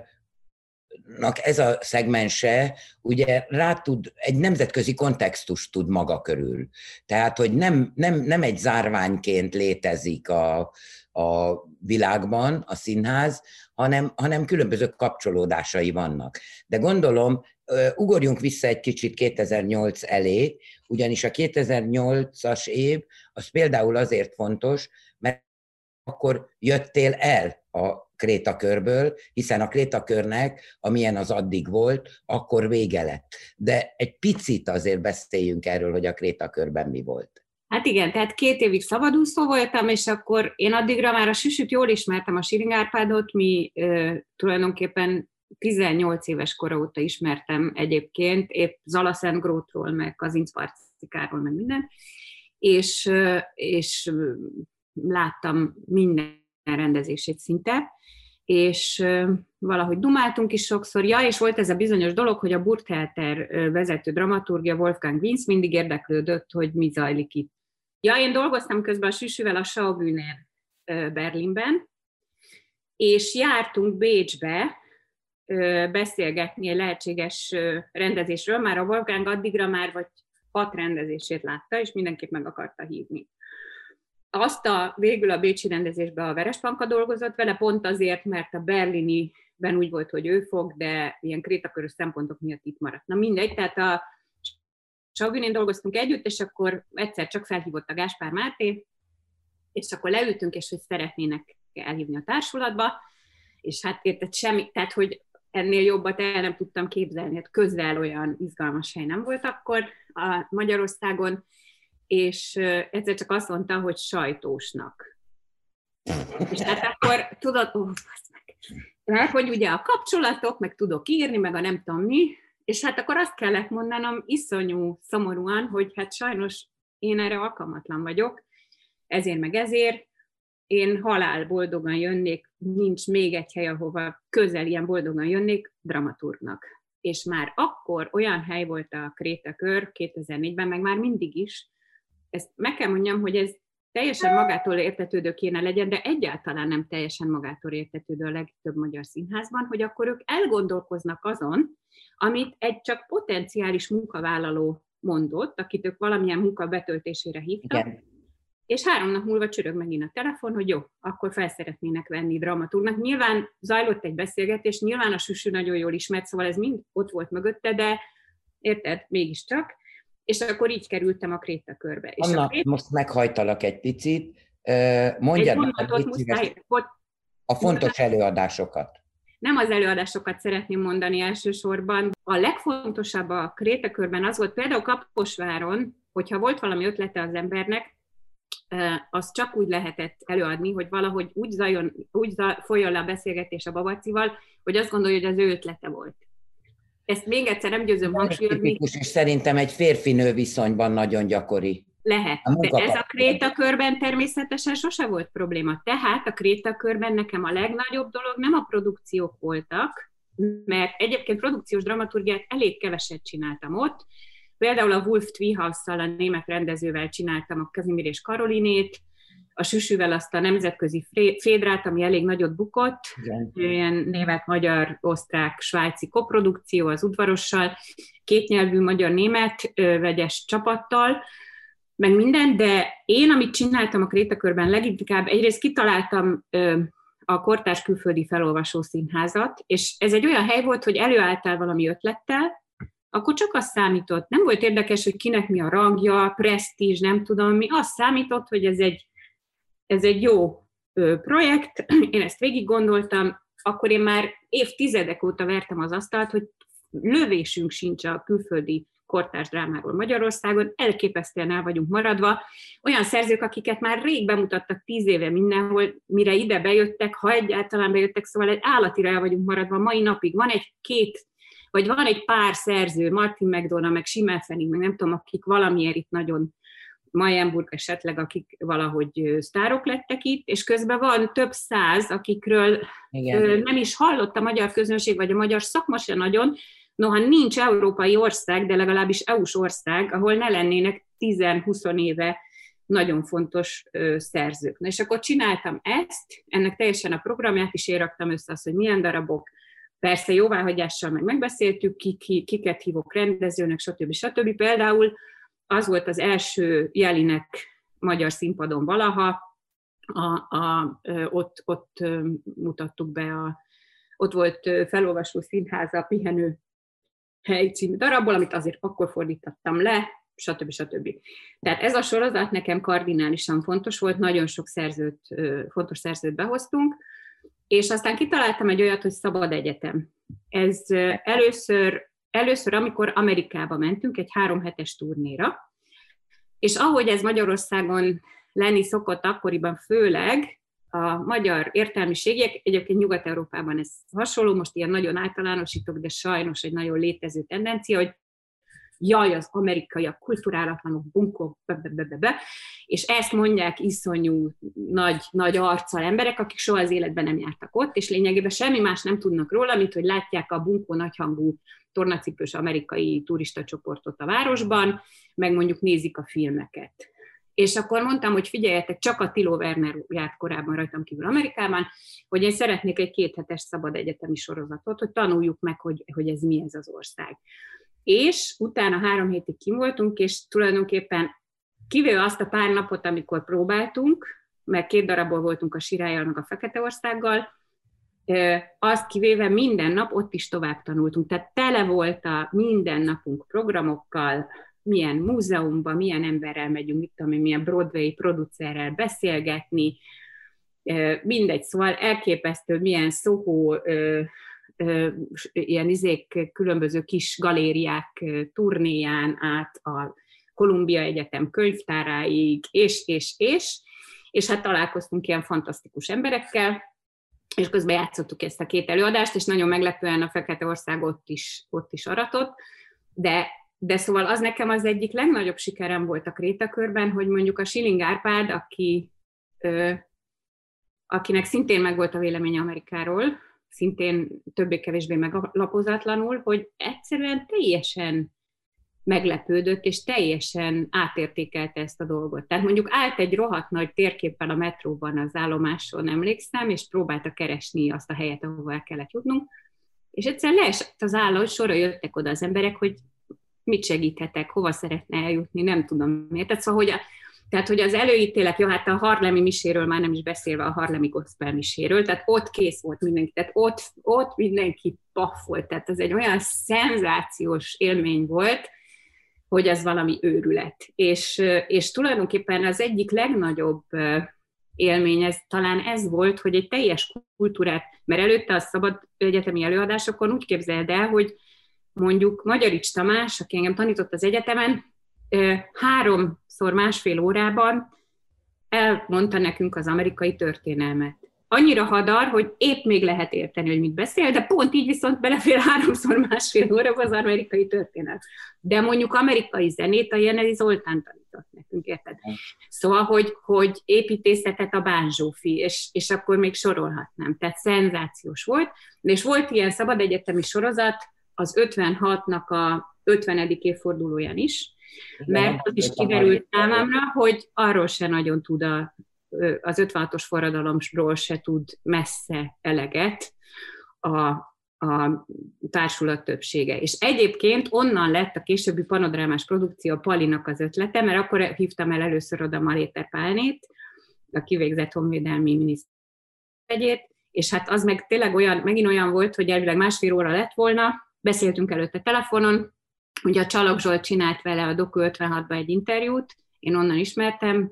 ez a szegmense, ugye rá tud, egy nemzetközi kontextust tud maga körül. Tehát, hogy nem, nem, nem egy zárványként létezik a, a világban a színház, hanem, hanem különböző kapcsolódásai vannak. De gondolom, ugorjunk vissza egy kicsit kétezer-nyolc elé, ugyanis a kétezer-nyolcas év az például azért fontos, mert akkor jöttél el a Krétakörből, hiszen a Krétakörnek, amilyen az addig volt, akkor vége lett. De egy picit azért beszéljünk erről, hogy a Krétakörben mi volt. Hát igen, tehát két évig szabadúszó voltam, és akkor én addigra már a Süsüt jól ismertem, a Silling Árpádot, mi ö, tulajdonképpen tizennyolc éves kora óta ismertem egyébként, épp Zalaszentgrótról, meg Kazincbarcikáról, meg minden, és, ö, és ö, láttam minden rendezését szinte, és valahogy dumáltunk is sokszor. Ja, és volt ez a bizonyos dolog, hogy a Burgtheater vezető dramaturgia Wolfgang Winsz mindig érdeklődött, hogy mi zajlik itt. Ja, én dolgoztam közben a Süsüvel a Schaubühnen Berlinben, és jártunk Bécsbe beszélgetni egy lehetséges rendezésről, már a Wolfgang addigra már vagy hat rendezését látta, és mindenképp meg akarta hívni. Azt a, végül a bécsi rendezésben a Verespanka dolgozott vele, pont azért, mert a berliniben úgy volt, hogy ő fog, de ilyen krétakörös szempontok miatt itt maradt. Na mindegy, tehát a Schaubühnén dolgoztunk együtt, és akkor egyszer csak felhívott a Gáspár Máté, és akkor leültünk, és hogy szeretnének elhívni a társulatba, és hát érted semmi, tehát hogy ennél jobbat el nem tudtam képzelni, hát közel olyan izgalmas hely nem volt akkor a Magyarországon, és egyszer csak azt mondta, hogy sajtósnak. És hát akkor tudod, ó, meg, hogy ugye a kapcsolatok, meg tudok írni, meg a nem tudom mi, és hát akkor azt kellett mondanom iszonyú szomorúan, hogy hát sajnos én erre alkalmatlan vagyok, ezért meg ezért, én halálboldogan jönnék, nincs még egy hely, ahova közel ilyen boldogan jönnék, dramaturgnak. És már akkor olyan hely volt a Krétakör kétezer-négyben, meg már mindig is, ezt meg kell mondjam, hogy ez teljesen magától értetődő kéne legyen, de egyáltalán nem teljesen magától értetődő a legtöbb magyar színházban, hogy akkor ők elgondolkoznak azon, amit egy csak potenciális munkavállaló mondott, akit ők valamilyen munka betöltésére hívtak, igen. És három nap múlva csörög megint a telefon, hogy jó, akkor fel szeretnének venni dramaturgnak. Nyilván zajlott egy beszélgetés, nyilván a Süsű nagyon jól ismert, szóval ez mind ott volt mögötte, de érted, mégiscsak. És akkor így kerültem a Krétakörbe. Anna, és a... most meghajtalak egy picit. Mondjad meg egy muszáj... a fontos előadásokat. Nem az előadásokat szeretném mondani elsősorban. A legfontosabb a Krétakörben az volt, például Kaposváron, hogyha volt valami ötlete az embernek, az csak úgy lehetett előadni, hogy valahogy úgy, zajon, úgy folyjon le a beszélgetés a Babarcival, hogy azt gondolja, hogy az ő ötlete volt. Ezt még egyszer nem győzöm hangsúlyozni. És szerintem egy férfinő viszonyban nagyon gyakori. Lehet, de ez a Krétakörben természetesen sose volt probléma. Tehát a Krétakörben nekem a legnagyobb dolog nem a produkciók voltak, mert egyébként produkciós dramaturgiát elég keveset csináltam ott. Például a Wolf Twihaus-szal, a német rendezővel csináltam a Kazimír és Karolinét, a Süsüvel azt a nemzetközi Fédrát, ami elég nagyot bukott, ilyen német, magyar, osztrák, svájci koprodukció az Udvarossal, kétnyelvű magyar-német vegyes csapattal, meg minden, de én, amit csináltam a Krétakörben leginkább, egyrészt kitaláltam a kortárs külföldi felolvasó színházat, és ez egy olyan hely volt, hogy előálltál valami ötlettel, akkor csak az számított, nem volt érdekes, hogy kinek mi a rangja, presztízs, nem tudom mi, az számított, hogy ez egy Ez egy jó projekt, én ezt végig gondoltam, akkor én már évtizedek óta vertem az asztalt, hogy lövésünk sincs a külföldi kortárs drámáról Magyarországon, elképesztően el vagyunk maradva. Olyan szerzők, akiket már rég bemutattak tíz éve mindenhol, mire ide bejöttek, ha egyáltalán bejöttek, szóval egy állatira el vagyunk maradva mai napig. Van egy két, vagy van egy pár szerző, Martin McDonagh, meg Schimmelfennig, meg nem tudom, akik valamiért itt nagyon, Mayenburg esetleg, akik valahogy sztárok lettek itt, és közben van több száz, akikről igen, nem is hallott a magyar közönség, vagy a magyar szakma se nagyon, noha nincs európai ország, de legalábbis é u-s ország, ahol ne lennének tíz-húsz éve nagyon fontos szerzők. Na és akkor csináltam ezt, ennek teljesen a programját is éraktam össze azt, hogy milyen darabok, persze jóváhagyással meg megbeszéltük, ki, ki, kiket hívok rendezőnek, stb. stb. Például az volt az első jelinek magyar színpadon valaha, a, a, ott, ott mutattuk be, a, ott volt felolvasó színháza a Pihenő hely című darabból, amit azért akkor fordítottam le, stb. stb. Tehát ez a sorozat nekem kardinálisan fontos volt, nagyon sok szerzőt, fontos szerzőt behoztunk, és aztán kitaláltam egy olyat, hogy szabad egyetem. Ez először... Először, amikor Amerikába mentünk egy három hetes turnéra, és ahogy ez Magyarországon lenni szokott akkoriban, főleg a magyar értelmiségiek, egyébként Nyugat-Európában ez hasonló, most ilyen nagyon általánosítok, de sajnos egy nagyon létező tendencia, hogy jaj, az amerikaiak kulturálatlanok, bunkok, bebebebebe, és ezt mondják iszonyú nagy, nagy arccal emberek, akik soha az életben nem jártak ott, és lényegében semmi más nem tudnak róla, mint hogy látják a bunkó nagyhangú tornacipős amerikai turista csoportot a városban, meg mondjuk nézik a filmeket. És akkor mondtam, hogy figyeljetek, csak a Tilo Werner járt korábban rajtam kívül Amerikában, hogy én szeretnék egy kéthetes szabad egyetemi sorozatot, hogy tanuljuk meg, hogy, hogy ez mi ez az ország. És utána három hétig kim voltunk, és tulajdonképpen kivéve azt a pár napot, amikor próbáltunk, mert két darabból voltunk a Sirályal, meg a Feketeországgal, azt kivéve minden nap ott is tovább tanultunk. Tehát tele volt a minden napunk programokkal, milyen múzeumban, milyen emberrel megyünk, mit tudom én, milyen Broadway producerrel beszélgetni, mindegy, szóval elképesztő, milyen Soho, ilyen izék, különböző kis galériák turnéján át a Kolumbia Egyetem könyvtáráig, és, és, és, és hát találkoztunk ilyen fantasztikus emberekkel, és közben játszottuk ezt a két előadást, és nagyon meglepően a Feketeország ott is, ott is aratott, de, de szóval az nekem az egyik legnagyobb sikerem volt a Krétakörben, hogy mondjuk a Silling Árpád, aki, ö, akinek szintén megvolt a véleménye Amerikáról, szintén többé-kevésbé meglapozatlanul, hogy egyszerűen teljesen meglepődött, és teljesen átértékelte ezt a dolgot. Tehát mondjuk állt egy rohadt nagy térképpel a metróban az állomáson, emlékszem, és próbálta keresni azt a helyet, ahova el kellett jutnunk, és egyszerűen leesett az álló, hogy sorra jöttek oda az emberek, hogy mit segíthetek, hova szeretne eljutni, nem tudom miért. Tehát, szóval, hogy a, tehát, hogy az előítélet, jó, hát a harlemi miséről már nem is beszélve, a harlemi gospel miséről, tehát ott kész volt mindenki, tehát ott, ott mindenki paf volt, tehát ez egy olyan szenzációs élmény volt, hogy ez valami őrület. És, és tulajdonképpen az egyik legnagyobb élmény, ez, talán ez volt, hogy egy teljes kultúrát, mert előtte a szabad egyetemi előadásokon úgy képzeld el, hogy mondjuk Magyarics Tamás, aki engem tanított az egyetemen, háromszor másfél órában elmondta nekünk az amerikai történelmet. Annyira hadar, hogy épp még lehet érteni, hogy mit beszél, de pont így viszont belefér háromszor másfél órába az amerikai történet. De mondjuk amerikai zenét a Jeneri Zoltán tanított nekünk, érted? Szóval, hogy, hogy építészetet a Bán Zsófi, és, és akkor még sorolhatnám. Tehát szenzációs volt, és volt ilyen szabad egyetemi sorozat az ötvenhatnak a ötvenedik évfordulóján is, mert az is kiderült számomra, hogy arról se nagyon tud a az ötvenhatos forradalomról se tud messze eleget a, a társulat többsége. És egyébként onnan lett a későbbi panodrámás produkció Palinak az ötlete, mert akkor hívtam el először oda Maléter Pálnét, a kivégzett honvédelmi miniszterét, és hát az meg tényleg olyan, megint olyan volt, hogy elvileg másfél óra lett volna, beszéltünk előtte telefonon, ugye a Csalog Zsolt csinált vele a Doku ötvenhatban egy interjút, én onnan ismertem,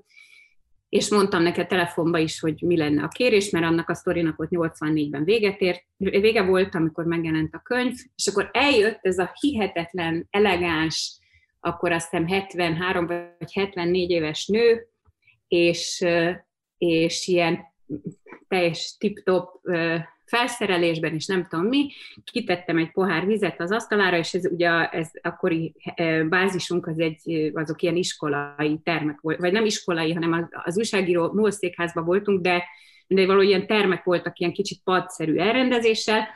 és mondtam neked telefonba is, hogy mi lenne a kérés, mert annak a sztorinak ott nyolcvannégyben véget ért, vége volt, amikor megjelent a könyv, és akkor eljött ez a hihetetlen, elegáns, akkor azt hiszem hetvenhárom vagy hetvennégy éves nő, és, és ilyen teljes tip-top felszerelésben, és nem tudom mi, kitettem egy pohár vizet az asztalára, és ez ugye ez akkori bázisunk, az egy, azok ilyen iskolai termek volt, vagy nem iskolai, hanem az, az újságíró múlszékházban voltunk, de mindegy ilyen termek voltak, ilyen kicsit padszerű elrendezéssel,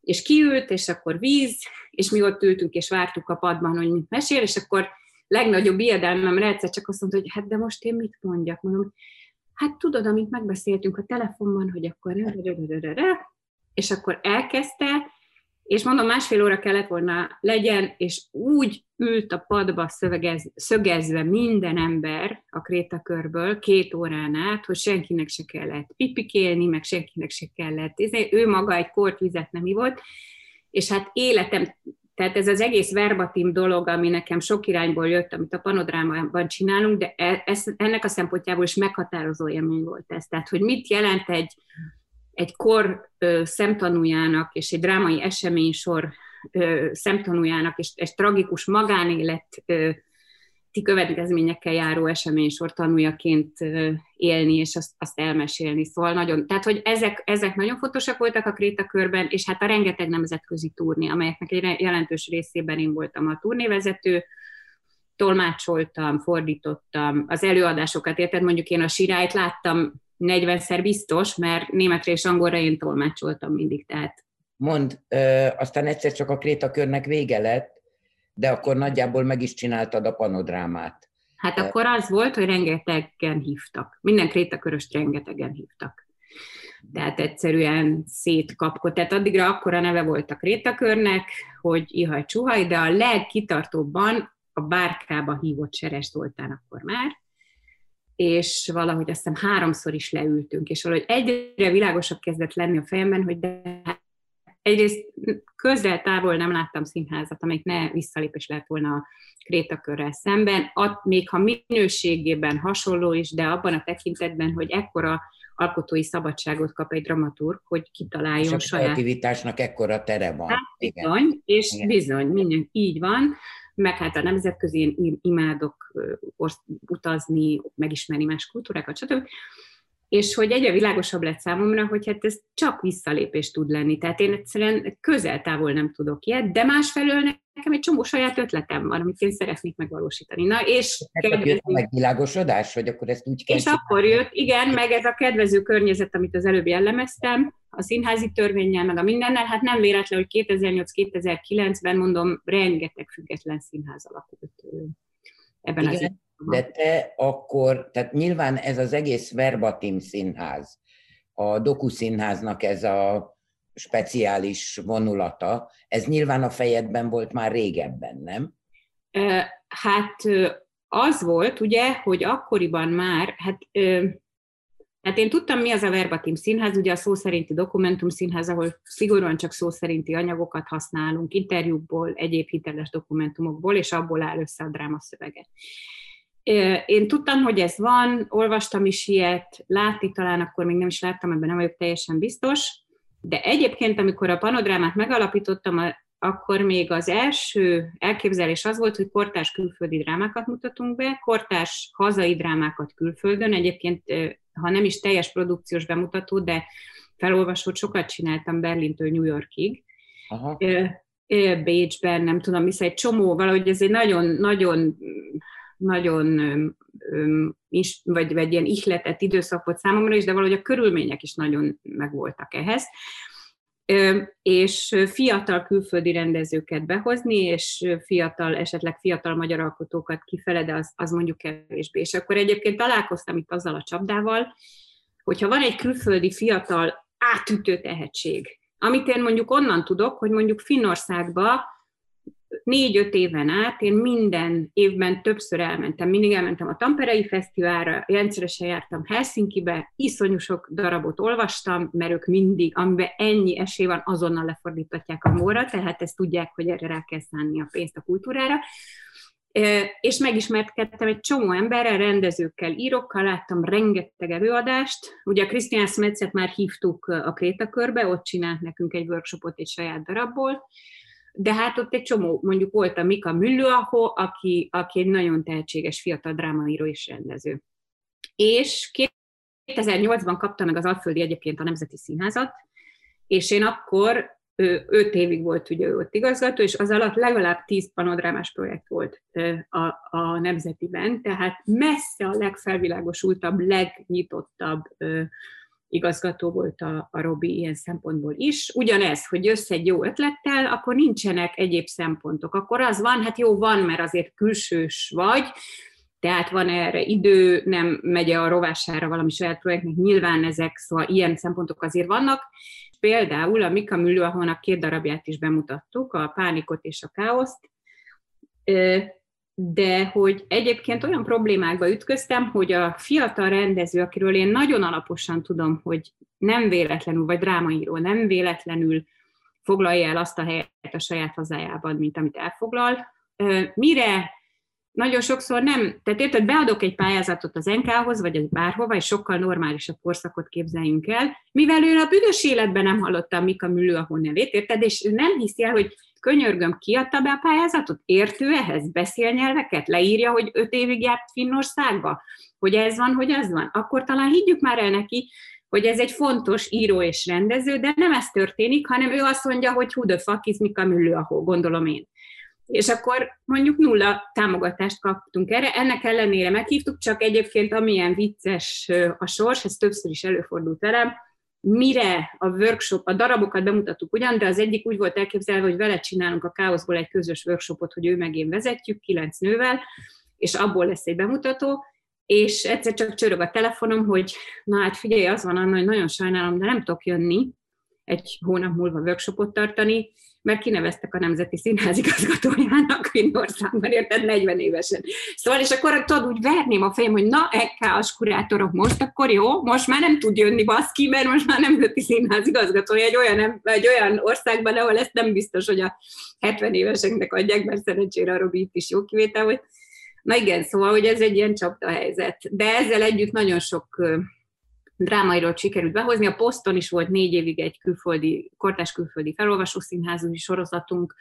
és kiült, és akkor víz, és mi ott ültünk, és vártuk a padban, hogy mit mesél, és akkor legnagyobb ijedelmemre egyszer csak azt mondta, hogy hát de most én mit mondjak, mondom, hát tudod, amit megbeszéltünk a telefonban, hogy akkor és akkor elkezdte, és mondom, másfél óra kellett volna legyen, és úgy ült a padba szövegez, szögezve minden ember a Krétakörből két órán át, hogy senkinek se kellett pipikélni, meg senkinek se kellett. Ő maga egy kort vizet nem ivott, és hát életem, tehát ez az egész verbatim dolog, ami nekem sok irányból jött, amit a PanoDrámában csinálunk, de ez, ennek a szempontjából is meghatározó élmény volt ez. Tehát, hogy mit jelent egy egy kor ö, szemtanújának, és egy drámai eseménysor ö, szemtanújának, és egy tragikus magánélet ö, ti következményekkel járó eseménysor tanújaként ö, élni, és azt, azt elmesélni. Szóval nagyon, tehát, hogy ezek, ezek nagyon fontosak voltak a Krétakörben, és hát a rengeteg nemzetközi turné, amelyeknek egy jelentős részében én voltam a turnévezető, tolmácsoltam, fordítottam, az előadásokat, érted, mondjuk én a Sirályt láttam, negyvenszer biztos, mert németre és angolra én tolmácsoltam mindig, tehát. Mondd, ö, aztán egyszer csak a Krétakörnek vége lett, de akkor nagyjából meg is csináltad a PanoDrámát. Hát de... akkor az volt, hogy rengetegen hívtak. Minden krétaköröst rengetegen hívtak. Tehát egyszerűen szétkapkod. Tehát addigra akkora neve volt a Krétakörnek, hogy ihaj csuhaj, de a legkitartóbban a Bárkába hívott Seres Zoltán akkor már, és valahogy azt hiszem háromszor is leültünk, és valahogy egyre világosabb kezdett lenni a fejemben, hogy de egyrészt közel távol nem láttam színházat, amelyik ne visszalépés lett volna a Krétakörrel szemben, At, még ha minőségében hasonló is, de abban a tekintetben, hogy ekkora alkotói szabadságot kap egy dramaturg, hogy kitaláljon és saját... És a kreativitásnak ekkora tere van. Hát, igen. Bizony, és igen. bizony, minden így van. Meg hát a nemzetközi, én imádok utazni, megismerni más kultúrákat, stb. És hogy egyre világosabb lett számomra, hogy hát ez csak visszalépés tud lenni. Tehát én egyszerűen közel-távol nem tudok ilyet, de másfelől nekem egy csomó saját ötletem van, amit én szeretnék megvalósítani. Na, és kedvező... jött a megvilágosodás, vagy akkor ezt úgy kell És csinálni. Akkor jött, igen, meg ez a kedvező környezet, amit az előbb jellemeztem, a színházi törvénnyel, meg a mindennel, hát nem véletlen, hogy kétezer-nyolc kétezer-kilencben, mondom, rengeteg független színház alakult ebben igen, az időben. De te akkor, tehát nyilván ez az egész verbatim színház, a dokuszínháznak ez a speciális vonulata, ez nyilván a fejedben volt már régebben, nem? Hát az volt, ugye, hogy akkoriban már, hát... Hát én tudtam, mi az a verbatim színház, ugye a szó szerinti dokumentum színház, ahol szigorúan csak szó szerinti anyagokat használunk, interjúkból, egyéb hiteles dokumentumokból, és abból áll össze a drámaszöveget. Én tudtam, hogy ez van, olvastam is ilyet, látni talán akkor még nem is láttam, ebben nem vagyok teljesen biztos, de egyébként, amikor a PanoDrámát megalapítottam, akkor még az első elképzelés az volt, hogy kortárs külföldi drámákat mutatunk be, kortárs hazai drámákat külföldön, egyébként ha nem is teljes produkciós bemutató, de felolvasót sokat csináltam Berlintől New Yorkig. Aha. Bécsben, nem tudom, hiszen egy csomó, valahogy ez egy nagyon-nagyon nagyon, vagy, vagy ilyen ihletett időszak volt számomra is, de valahogy a körülmények is nagyon megvoltak ehhez. És fiatal külföldi rendezőket behozni, és fiatal, esetleg fiatal magyar alkotókat kifele, de az, az mondjuk kevésbé. És akkor egyébként találkoztam itt azzal a csapdával, hogyha van egy külföldi fiatal átütő tehetség, amit én mondjuk onnan tudok, hogy mondjuk Finnországba négy-öt éven át én minden évben többször elmentem, mindig elmentem a Tamperei Fesztiválra, rendszeresen jártam Helsinkibe, iszonyú sok darabot olvastam, mert ők mindig, amiben ennyi esély van, azonnal lefordítatják a móra, tehát ezt tudják, hogy erre rá kell szánni a pénzt a kultúrára. és megismerkedtem egy csomó emberrel, rendezőkkel, írókkal, láttam rengeteg előadást. Ugye a Krisztián Smetszet már hívtuk a Krétakörbe, ott csinált nekünk egy workshopot egy saját darabból, de hát ott egy csomó, mondjuk volt a Mika Müllőaho, aki, aki egy nagyon tehetséges fiatal drámaíró és rendező. És kétezer-nyolcban kapta meg az Alföldi egyébként a Nemzeti Színházat, és én akkor öt évig volt ugye ő ott igazgató, és az alatt legalább tíz panodrámás projekt volt a, a Nemzetiben, tehát messze a legfelvilágosultabb, legnyitottabb igazgató volt a, a Robi ilyen szempontból is. Ugyanez, hogy jössz egy jó ötlettel, akkor nincsenek egyéb szempontok. Akkor az van, hát jó, van, mert azért külsős vagy, tehát van erre idő, nem megy a rovására valami saját projektnek, nyilván ezek, szóval ilyen szempontok azért vannak. Például a Mika Müllőahónak két darabját is bemutattuk, a Pánikot és a Káoszt, de hogy egyébként olyan problémákba ütköztem, hogy a fiatal rendező, akiről én nagyon alaposan tudom, hogy nem véletlenül, vagy drámaíró, nem véletlenül foglalja el azt a helyet a saját hazájában, mint amit elfoglal, mire nagyon sokszor nem, tehát érted, beadok egy pályázatot az en ká-hoz, vagy bárhova, és sokkal normálisabb korszakot képzeljünk el, mivel ő a büdös életben nem hallotta a Mika Müllőaho nevét, érted, és nem hiszi el, hogy könyörgöm, kiadta be a pályázatot, értő ehhez, beszél nyelveket, leírja, hogy öt évig járt Finnországba, hogy ez van, hogy az van, akkor talán higgyük már el neki, hogy ez egy fontos író és rendező, de nem ez történik, hanem ő azt mondja, hogy who the fuck is Mika Müllőaho, gondolom én. És akkor mondjuk nulla támogatást kaptunk erre, ennek ellenére meghívtuk, csak egyébként amilyen vicces a sors, ez többször is előfordult velem, mire a workshop, a darabokat bemutattuk ugyan, de az egyik úgy volt elképzelve, hogy vele csinálunk a Káoszból egy közös workshopot, hogy ő meg én vezetjük, kilenc nővel, és abból lesz egy bemutató, és egyszer csak csörög a telefonom, hogy na hát figyelj, az van Anna, hogy nagyon sajnálom, de nem tudok jönni egy hónap múlva workshopot tartani, mert kineveztek a Nemzeti Színház igazgatójának Finnországban, érted, negyven évesen. Szóval, és akkor tudod, úgy verném a fejem, hogy na, ekká-as kurátorok most, akkor jó, most már nem tud jönni baszki, mert most már Nemzeti Színház igazgatója egy olyan, egy olyan országban, ahol ezt nem biztos, hogy a hetven éveseknek adják, mert szerencsére a Robi itt is jó kivétel, hogy na igen, szóval, hogy ez egy ilyen csapda helyzet. De ezzel együtt nagyon sok drámairól sikerült behozni. A Poszton is volt négy évig egy külföldi, kortárs külföldi felolvasószínházi sorozatunk.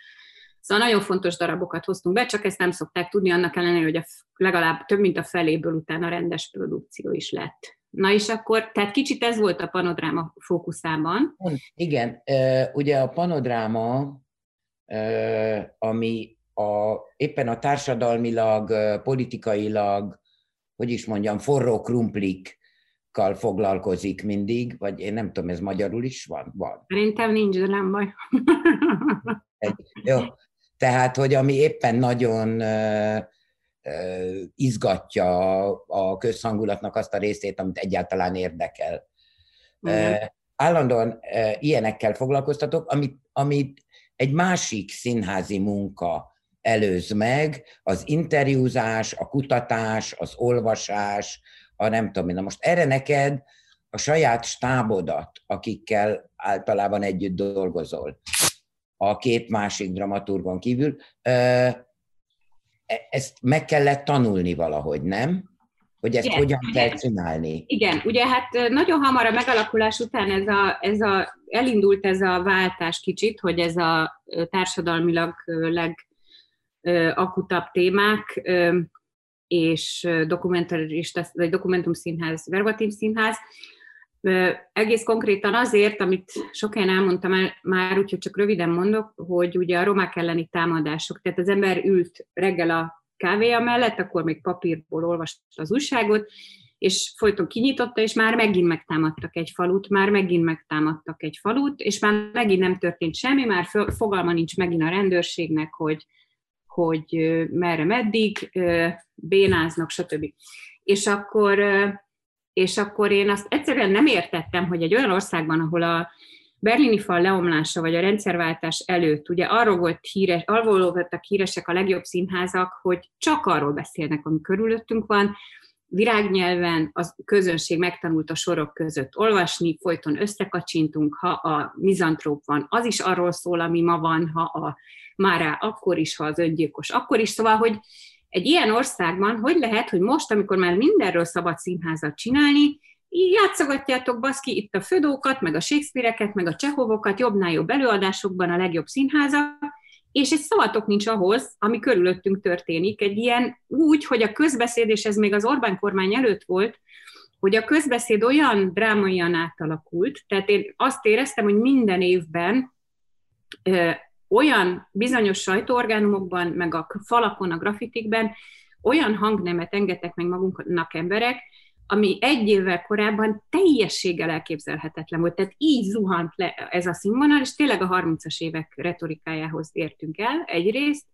Szóval nagyon fontos darabokat hoztunk be, csak ezt nem szokták tudni, annak ellenére, hogy a, legalább több mint a feléből utána rendes produkció is lett. Na és akkor, tehát kicsit ez volt a panodráma fókuszában. Igen, ugye a panodráma, ami a, éppen a társadalmilag, politikailag, hogy is mondjam, forró krumplik, kal foglalkozik mindig, vagy én nem tudom, ez magyarul is van? Van. Szerintem nincs, de nem baj. Jó. Tehát, hogy ami éppen nagyon uh, uh, izgatja a közhangulatnak azt a részét, amit egyáltalán érdekel. Uh, állandóan uh, ilyenekkel foglalkoztatok, amit, amit egy másik színházi munka előz meg, az interjúzás, a kutatás, az olvasás, a nem tudom én. Na most erre neked a saját stábodat, akikkel általában együtt dolgozol, a két másik dramaturgon kívül, ezt meg kellett tanulni valahogy, nem? Hogy ezt igen, hogyan igen. kell csinálni? Igen, ugye hát nagyon hamar a megalakulás után ez a, ez a, elindult ez a váltás kicsit, hogy ez a társadalmilag legakutabb témák, és dokumentarista, vagy dokumentumszínház, verbatim színház. Egész konkrétan azért, amit sok helyen elmondtam el, már, úgyhogy csak röviden mondok, hogy ugye a romák elleni támadások, tehát az ember ült reggel a kávéja mellett, akkor még papírból olvasta az újságot, és folyton kinyitotta, és már megint megtámadtak egy falut, már megint megtámadtak egy falut, és már megint nem történt semmi, már fogalma nincs megint a rendőrségnek, hogy hogy merre meddig, bénáznak, stb. És akkor, és akkor én azt egyszerűen nem értettem, hogy egy olyan országban, ahol a berlini fal leomlása, vagy a rendszerváltás előtt, ugye arról volt híres, arról voltak híresek a legjobb színházak, hogy csak arról beszélnek, ami körülöttünk van, virágnyelven a közönség megtanult a sorok között olvasni, folyton összekacsintunk, ha a mizantróp van, az is arról szól, ami ma van, ha a Márá, akkor is, ha az öngyilkos, akkor is. Szóval, hogy egy ilyen országban hogy lehet, hogy most, amikor már mindenről szabad színházat csinálni, játszogatjátok baszki itt a Födókat, meg a Shakespeare-eket, meg a Csehovokat, jobbnál jobb előadásokban a legjobb színházak, és egy szavatok nincs ahhoz, ami körülöttünk történik. Egy ilyen úgy, hogy a közbeszéd, és ez még az Orbán kormány előtt volt, hogy a közbeszéd olyan drámaian átalakult, tehát én azt éreztem, hogy minden évben ö, olyan bizonyos sajtóorgánumokban, meg a falakon, a grafitikben olyan hangnemet engedtek meg magunknak emberek, ami egy évvel korábban teljességgel elképzelhetetlen volt. Tehát így zuhant le ez a színvonal, és tényleg a harmincas évek retorikájához értünk el egyrészt,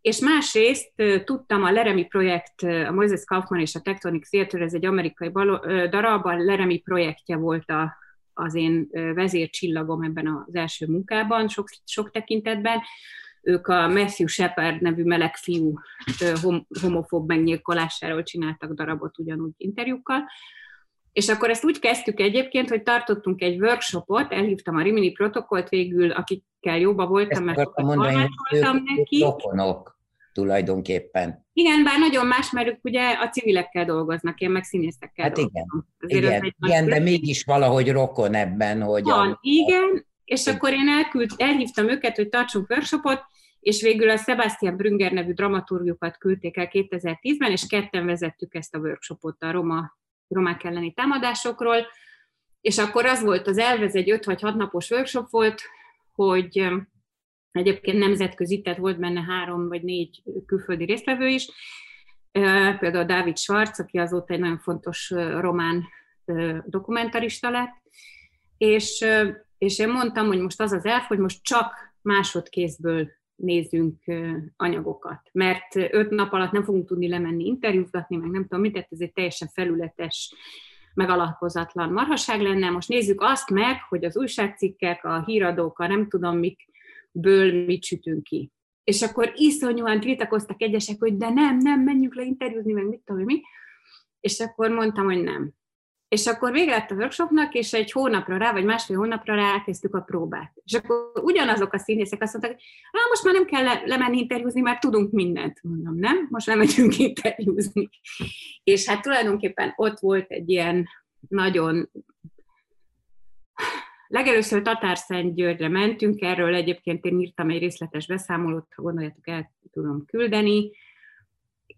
és másrészt tudtam a Leremi projekt, a Moises Kaufman és a Tectonic Theatre, ez egy amerikai darab, a Leremi projektje volt a, az én vezércsillagom ebben az első munkában, sok, sok tekintetben. Ők a Matthew Shepard nevű melegfiú homofób megnyilkolásáról csináltak darabot ugyanúgy interjúkkal. És akkor ezt úgy kezdtük egyébként, hogy tartottunk egy workshopot, elhívtam a Rimini protokollt végül, akikkel jóba voltam, mert sokat hallgatoltam neki. Rokonok tulajdonképpen. Igen, bár nagyon más, mert ők ugye a civilekkel dolgoznak, én meg színészekkel hát dolgozom. Igen, igen, igen, de mégis valahogy rokon ebben, hogy... Van, a... igen. És akkor én elküld, elhívtam őket, hogy tartsunk workshopot, és végül a Sebastian Brünger nevű dramaturgiukat küldték el kétezer-tízben, és ketten vezettük ezt a workshopot a roma, romák elleni támadásokról, és akkor az volt az elv, ez egy öt vagy hat napos workshop volt, hogy egyébként nemzetközi, tehát volt benne három vagy négy külföldi résztvevő is, például Dávid Schwarz, aki azóta egy nagyon fontos román dokumentarista lett, és... És én mondtam, hogy most az az elf, hogy most csak másodkézből nézzünk anyagokat, mert öt nap alatt nem fogunk tudni lemenni interjúzgatni, meg nem tudom mit, tehát ez egy teljesen felületes, megalapozatlan marhaság lenne. Most nézzük azt meg, hogy az újságcikkek, a híradók, a nem tudom mikből mit sütünk ki. És akkor iszonyúan tiltakoztak egyesek, hogy de nem, nem, menjünk le interjúzni, meg mit tudom mi. És akkor mondtam, hogy nem. És akkor vége lett a workshopnak, és egy hónapra rá, vagy másfél hónapra rá elkezdtük a próbát. És akkor ugyanazok a színészek azt mondták, hogy most már nem kell le- lemenni interjúzni, mert tudunk mindent. Mondom, nem? Most lemegyünk interjúzni. És hát tulajdonképpen ott volt egy ilyen nagyon... Legelőször Tatárszentgyörgyre mentünk, erről egyébként én írtam egy részletes beszámolót, ha gondoljátok, el tudom küldeni.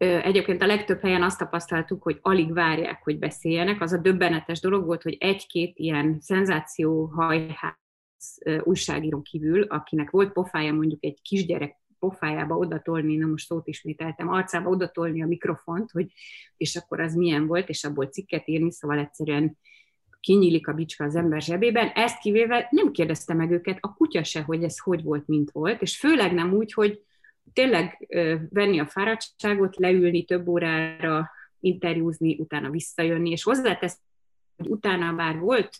Egyébként a legtöbb helyen azt tapasztaltuk, hogy alig várják, hogy beszéljenek. Az a döbbenetes dolog volt, hogy egy-két ilyen szenzációhajház újságírón kívül, akinek volt pofája mondjuk egy kisgyerek pofájába odatolni, na most szót ismételtem, arcába odatolni a mikrofont, hogy és akkor az milyen volt, és abból cikket írni, szóval egyszerűen kinyílik a bicska az ember zsebében. Ezt kivéve nem kérdezte meg őket a kutya se, hogy ez hogy volt, mint volt, és főleg nem úgy, hogy tényleg ö, venni a fáradtságot, leülni több órára, interjúzni, utána visszajönni, és hozzáteszem, hogy utána már volt,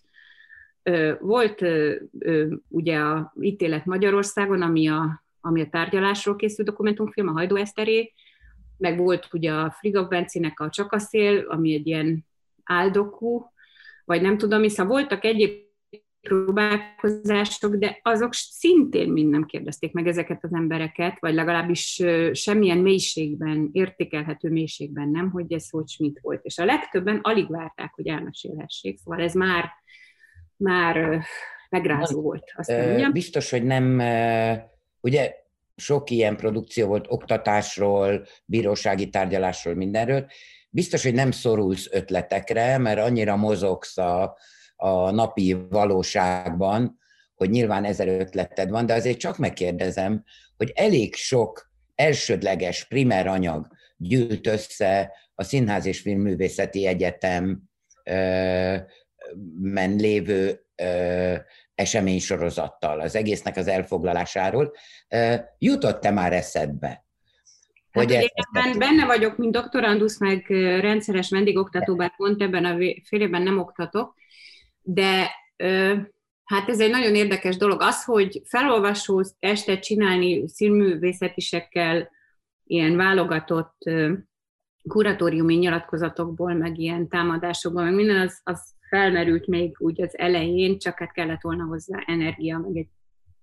ö, volt ö, ö, ugye a ítélet Magyarországon, ami a, ami a tárgyalásról készült dokumentumfilm, a Hajdó Eszteré, meg volt ugye a Friga Bencének a Csak a szél, ami egy ilyen áldokú, vagy nem tudom, hiszen voltak egyéb próbálkozások, de azok szintén mind nem kérdezték meg ezeket az embereket, vagy legalábbis semmilyen mélységben, értékelhető mélységben nem, hogy ez hogy mit volt. És a legtöbben alig várták, hogy elmesélhessék, szóval ez már, már megrázó volt. Azt mondjam. Biztos, hogy nem, ugye sok ilyen produkció volt oktatásról, bírósági tárgyalásról, mindenről. Biztos, hogy nem szorulsz ötletekre, mert annyira mozogsz a a napi valóságban, hogy nyilván ezer ötleted van, de azért csak megkérdezem, hogy elég sok elsődleges primer anyag gyűlt össze a Színház és Filmművészeti Egyetemben lévő eseménysorozattal, az egésznek az elfoglalásáról. Jutott-e már eszedbe? Hát, hogy én benne vagyok, mint doktorandusz, meg rendszeres vendégoktató, bár pont ebben a fél évben nem oktatok, de hát ez egy nagyon érdekes dolog. Az, hogy felolvasó estet csinálni színművészetisekkel, ilyen válogatott kuratóriumi nyilatkozatokból, meg ilyen támadásokból, meg minden, az, az felmerült még úgy az elején, csak hát kellett volna hozzá energia, meg egy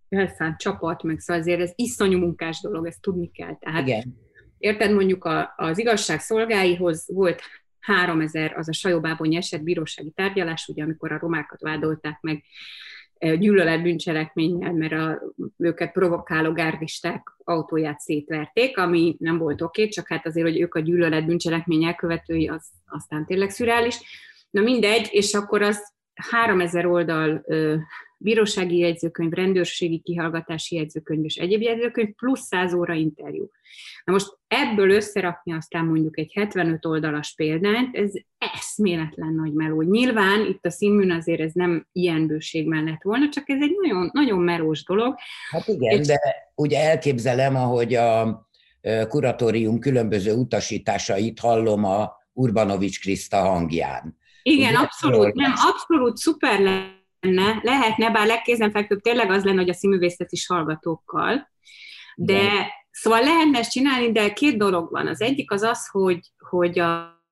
elszánt csapat, meg szóval azért ez iszonyú munkás dolog, ezt tudni kell. Tehát, igen. Érted, mondjuk a, az igazság szolgáihoz volt háromezer, az a sajóbábony eset bírósági tárgyalás, ugye, amikor a romákat vádolták meg gyűlölet bűncselekménnyel, mert a, őket provokáló gárdisták autóját szétverték, ami nem volt oké, csak hát azért, hogy ők a gyűlölet bűncselekmény elkövetői, az aztán tényleg szürreális. Na mindegy, és akkor az háromezer oldal ö, bírósági jegyzőkönyv, rendőrségi kihallgatási jegyzőkönyv és egyéb jegyzőkönyv, plusz száz óra interjú. Na most ebből összerakni aztán mondjuk egy hetvenöt oldalas példányt, ez eszméletlen nagy meló. Nyilván itt a színműn azért ez nem ilyen bőségben lett volna, csak ez egy nagyon, nagyon melós dolog. Hát igen, és... de ugye elképzelem, ahogy a kuratórium különböző utasításait hallom a Urbanovics Kriszta hangján. Igen, ugye, abszolút, nem, abszolút szuper lenne, lehetne, bár legkézenfekvőbb tényleg az lenne, hogy a színművészet is hallgatókkal, de, de szóval lehetne ezt csinálni, de két dolog van. Az egyik az az, hogy, hogy a,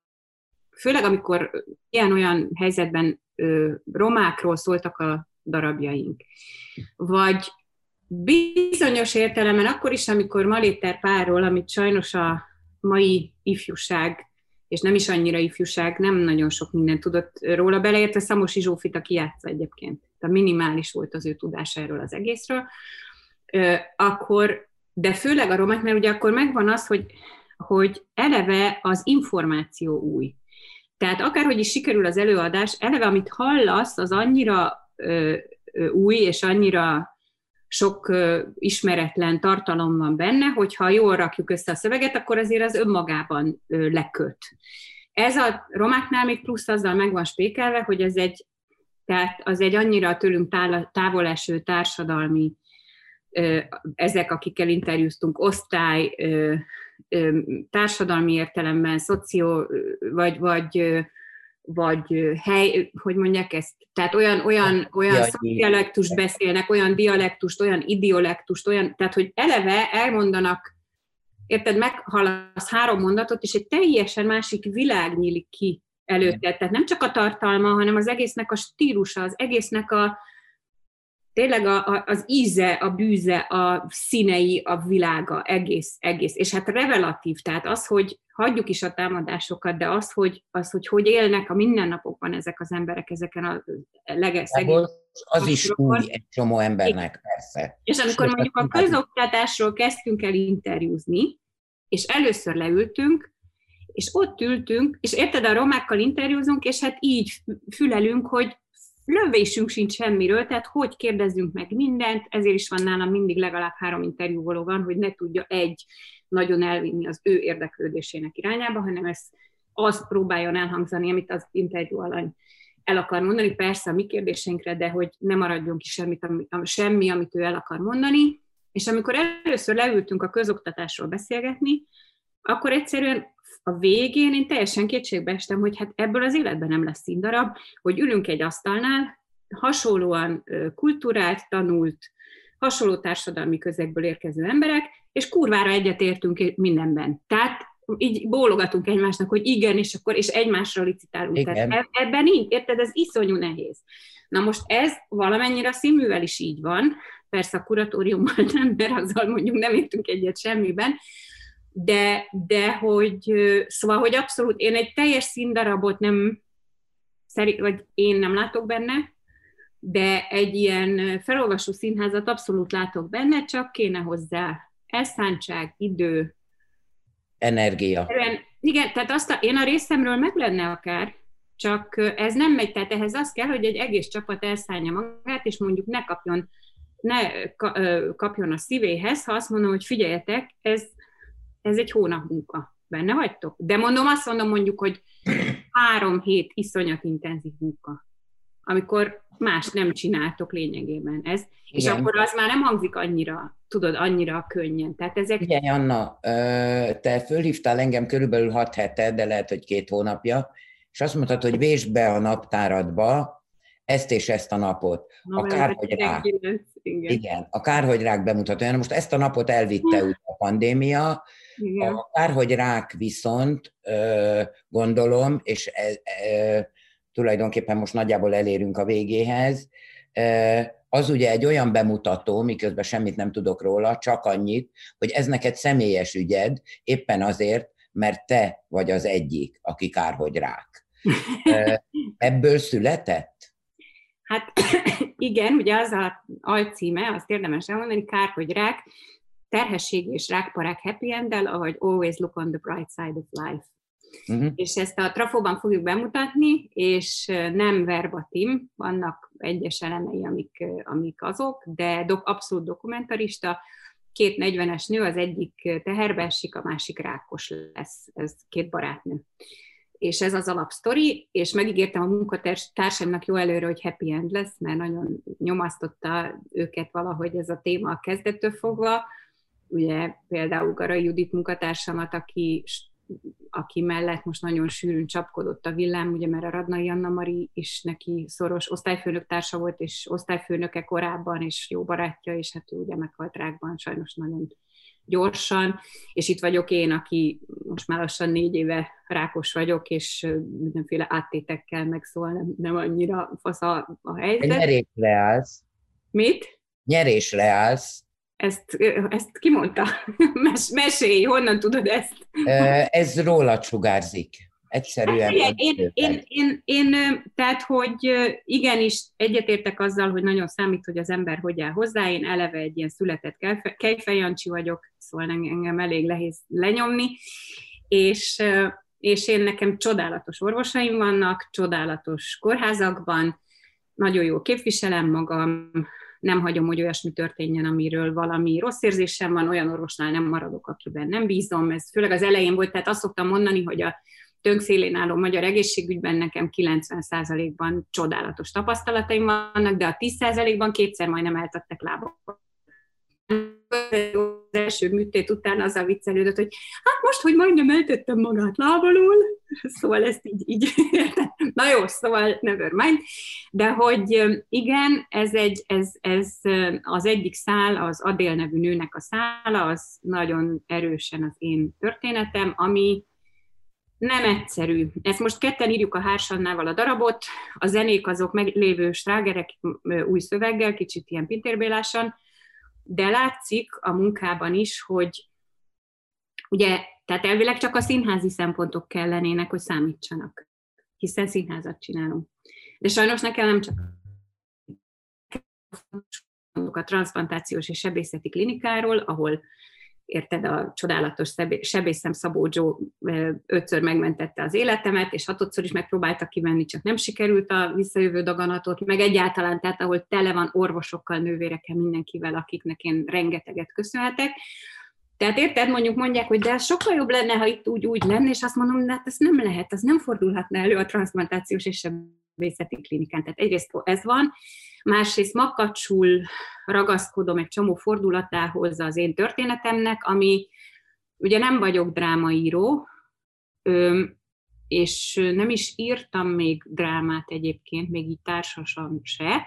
főleg amikor ilyen-olyan helyzetben ö, romákról szóltak a darabjaink, vagy bizonyos értelemben akkor is, amikor Maléter Pálról, amit sajnos a mai ifjúság, és nem is annyira ifjúság, nem nagyon sok mindent tudott róla, beleértve Szamosi Zsófit, aki játsza egyébként. Tehát minimális volt az ő tudása erről az egészről. Akkor, de főleg a romák, mert ugye akkor megvan az, hogy, hogy eleve az információ új. Tehát akárhogy is sikerül az előadás, eleve amit hallasz, az annyira ö, ö, új, és annyira sok ö, ismeretlen tartalom van benne, hogyha jól rakjuk össze a szöveget, akkor azért az önmagában ö, leköt. Ez a romáknál még plusz azzal meg van spékelve, hogy ez egy, tehát az egy annyira tőlünk távol eső társadalmi, ö, ezek, akikkel interjúztunk, osztály, ö, ö, társadalmi értelemben, szoció, vagy, vagy ö, vagy hely, hogy mondják ezt, tehát olyan, olyan, olyan szakdialektust beszélnek, olyan dialektust, olyan idiolektust, olyan, tehát hogy eleve elmondanak, érted, meghallasz három mondatot, és egy teljesen másik világ nyílik ki előtte. Tehát nem csak a tartalma, hanem az egésznek a stílusa, az egésznek a, tényleg a, a, az íze, a bűze, a színei, a világa, egész, egész. És hát revelatív, tehát az, hogy hagyjuk is a támadásokat, de az, hogy az, hogy, hogy élnek a mindennapokban ezek az emberek, ezeken a legszegényebb... Az is új egy csomó embernek, persze. És amikor mondjuk a közoktatásról kezdtünk el interjúzni, és először leültünk, és ott ültünk, és érted, a romákkal interjúzunk, és hát így fülelünk, hogy lövésünk sincs semmiről, tehát hogy kérdezzünk meg mindent, ezért is van nálam mindig legalább három interjúvaló van, hogy ne tudja egy nagyon elvinni az ő érdeklődésének irányába, hanem ez azt próbáljon elhangzani, amit az interjú alany el akar mondani, persze a mi kérdéseinkre, de hogy ne maradjon ki semmit, ami, semmi, amit ő el akar mondani. És amikor először leültünk a közoktatásról beszélgetni, akkor egyszerűen a végén én teljesen kétségbe estem, hogy hát ebből az életben nem lesz színdarab, hogy ülünk egy asztalnál, hasonlóan kultúrált, tanult, hasonló társadalmi közegből érkező emberek, és kurvára egyetértünk mindenben. Tehát így bólogatunk egymásnak, hogy igen, és akkor és egymásra licitálunk. Tehát ebben így, érted, ez iszonyú nehéz. Na most ez valamennyire a színművel is így van, persze a kuratóriummal nem, mert azzal mondjuk nem értünk egyet semmiben, de, de hogy, szóval, hogy abszolút, én egy teljes színdarabot nem, vagy én nem látok benne, de egy ilyen felolvasó színházat abszolút látok benne, csak kéne hozzá elszántság, idő. Energia. Igen, tehát azt a, én a részemről meg lenne akár, csak ez nem megy, tehát ehhez az kell, hogy egy egész csapat elszánja magát, és mondjuk ne kapjon, ne kapjon a szívéhez, ha azt mondom, hogy figyeljetek, ez, ez egy hónap munka. Benne vagytok? De mondom, azt mondom mondjuk, hogy három hét iszonyat intenzív munka, amikor más nem csináltok lényegében ez. Igen. És akkor az már nem hangzik annyira, tudod, annyira könnyen. Tehát ezek... Figyelj, Anna, te fölhívtál engem körülbelül hat hete, de lehet, hogy két hónapja, és azt mondtad, hogy vésd be a naptáradba ezt és ezt a napot. No, a Kárhogy rák. Igen. Igen, a Kárhogy rák bemutatója. Most ezt a napot elvitte ugye a pandémia. Igen. A Kárhogy rák viszont gondolom, és... E, e, tulajdonképpen most nagyjából elérünk a végéhez, az ugye egy olyan bemutató, miközben semmit nem tudok róla, csak annyit, hogy ez neked személyes ügyed, éppen azért, mert te vagy az egyik, aki kárhogy rák. Ebből született? Hát igen, ugye az a alcíme, azt érdemes elmondani, kár, hogy rák, terhesség és rákparák happy enddel, ahogy always look on the bright side of life. Uh-huh. És ezt a trafóban fogjuk bemutatni, és nem verbatim, vannak egyes elemei, amik, amik azok, de do, abszolút dokumentarista. Két negyvenes nő, az egyik teherbe esik, a másik rákos lesz. Ez két barátnő. És ez az alapsztori, és megígértem a munkatársamnak jó előre, hogy happy end lesz, mert nagyon nyomasztotta őket valahogy ez a téma a kezdettől fogva. Ugye például Garai Judit munkatársamat, aki, aki mellett most nagyon sűrűn csapkodott a villám, ugye mert a Radnai Anna Mari is neki szoros osztályfőnök társa volt, és osztályfőnöke korábban, és jó barátja, és hát ő ugye meghalt rákban, sajnos nagyon gyorsan, és itt vagyok én, aki most már lassan négy éve rákos vagyok, és mindenféle áttétekkel megszól, nem, nem annyira fasz a, a helyzet. Nyerésre állsz. Mit? Nyerésre állsz. Ezt, ezt kimondta? Mes, mesélj, honnan tudod ezt? Ez róla csugárzik. Egyszerűen. Hát, én, én, én, én, tehát, hogy igenis egyetértek azzal, hogy nagyon számít, hogy az ember hogy áll hozzá. Én eleve egy ilyen született Kejfej Jancsi vagyok, szóval engem elég nehéz lenyomni, és, és én nekem csodálatos orvosaim vannak, csodálatos kórházakban, nagyon jól képviselem magam, nem hagyom, hogy olyasmi történjen, amiről valami rossz érzésem van, olyan orvosnál nem maradok, akiben nem bízom, ez főleg az elején volt, tehát azt szoktam mondani, hogy a tönk szélén álló magyar egészségügyben nekem kilencven százalékban csodálatos tapasztalataim vannak, de a tíz százalékban kétszer majdnem eltettek lábakon. Az első műtét után azzal viccelődött, hogy hát most, hogy majdnem eltettem magát lábalól, szóval ezt így, így. Na jó, szóval never mind, de hogy igen, ez, egy, ez, ez az egyik szál, az Adél nevű nőnek a szála, az nagyon erősen az én történetem, ami nem egyszerű. Ezt most ketten írjuk a Hársannával a darabot, a zenék azok meglévő slágerek új szöveggel, kicsit ilyen pintérbélásan, de látszik a munkában is, hogy ugye, tehát elvileg csak a színházi szempontok kellenének, hogy számítsanak, hiszen színházat csinálunk. De sajnos nekem nem csak a transzplantációs és sebészeti klinikáról, ahol érted, a csodálatos sebészem Szabó Zsó ötször megmentette az életemet, és hatodszor is megpróbáltak kivenni, csak nem sikerült a visszajövő daganatot, meg egyáltalán, tehát ahol tele van orvosokkal, nővérekkel, mindenkivel, akiknek én rengeteget köszönhetek. Tehát érted, mondjuk mondják, hogy de ez sokkal jobb lenne, ha itt úgy, úgy lenne, és azt mondom, de hát ez nem lehet, ez nem fordulhatna elő a transzplantációs és sebészeti klinikán. Tehát egyrészt ez van, másrészt makacsul ragaszkodom egy csomó fordulatához az én történetemnek, ami ugye nem vagyok drámaíró, és nem is írtam még drámát egyébként, még így társasan se,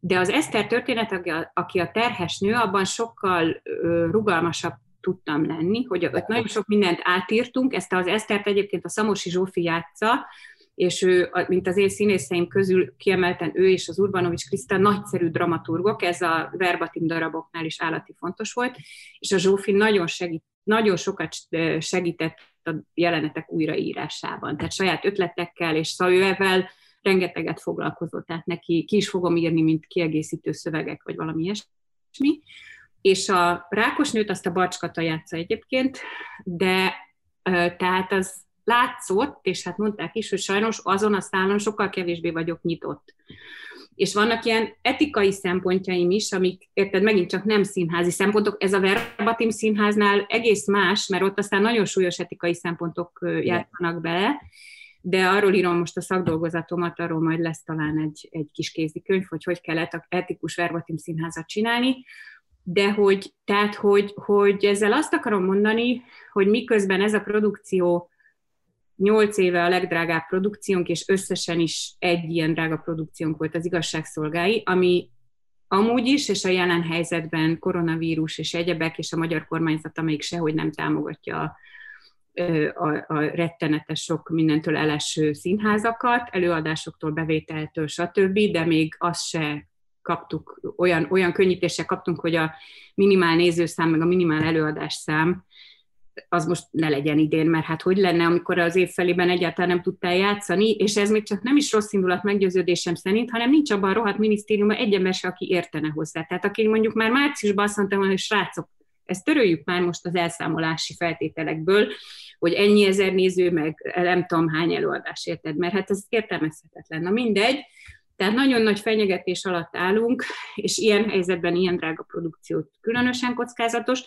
de az Eszter történet, aki a terhes nő, abban sokkal rugalmasabb tudtam lenni, hogy ott nagyon sok mindent átírtunk, ezt az Esztert egyébként a Szamosi Zsófi játsza, és ő, mint az én színészeim közül kiemelten ő és az Urbanovics Kriszta nagyszerű dramaturgok, ez a verbatim daraboknál is állati fontos volt, és a Zsófi nagyon, segít, nagyon sokat segített a jelenetek újraírásában, tehát saját ötletekkel és szavővel rengeteget foglalkozott, tehát neki ki is fogom írni, mint kiegészítő szövegek, vagy valami ilyesmi, és a rákos nőt azt a Bacskata játsza egyébként, de tehát az látszott, és hát mondták is, hogy sajnos azon a szálon sokkal kevésbé vagyok nyitott. És vannak ilyen etikai szempontjaim is, amik, érted, megint csak nem színházi szempontok, ez a verbatim színháznál egész más, mert ott aztán nagyon súlyos etikai szempontok játszanak bele, de arról írom most a szakdolgozatomat, arról majd lesz talán egy, egy kis kézikönyv, hogy hogy kell etikus verbatim színházat csinálni, de hogy, tehát, hogy, hogy ezzel azt akarom mondani, hogy miközben ez a produkció nyolc éve a legdrágább produkciónk, és összesen is egy ilyen drága produkciónk volt, az Igazságszolgái, ami amúgy is, és a jelen helyzetben koronavírus és egyebek, és a magyar kormányzat, amelyik sehogy nem támogatja a, a, a rettenetes sok mindentől eleső színházakat, előadásoktól, bevételtől, stb., de még az se kaptuk, olyan, olyan könnyítéssel kaptunk, hogy a minimál nézőszám, meg a minimál előadásszám, az most ne legyen idén, mert hát hogy lenne, amikor az év felében egyáltalán nem tudtál játszani, és ez még csak nem is rossz indulat meggyőződésem szerint, hanem nincs abban a rohadt minisztériumban egy ember se, aki értene hozzá. Tehát aki mondjuk már márciusban azt mondta, hogy srácok, ezt töröljük már most az elszámolási feltételekből, hogy ennyi ezer néző, meg nem tudom hány előadás, érted, mert hát ez értelmezhetetlen. Na mindegy, tehát nagyon nagy fenyegetés alatt állunk, és ilyen helyzetben ilyen drága produkciót különösen kockázatos,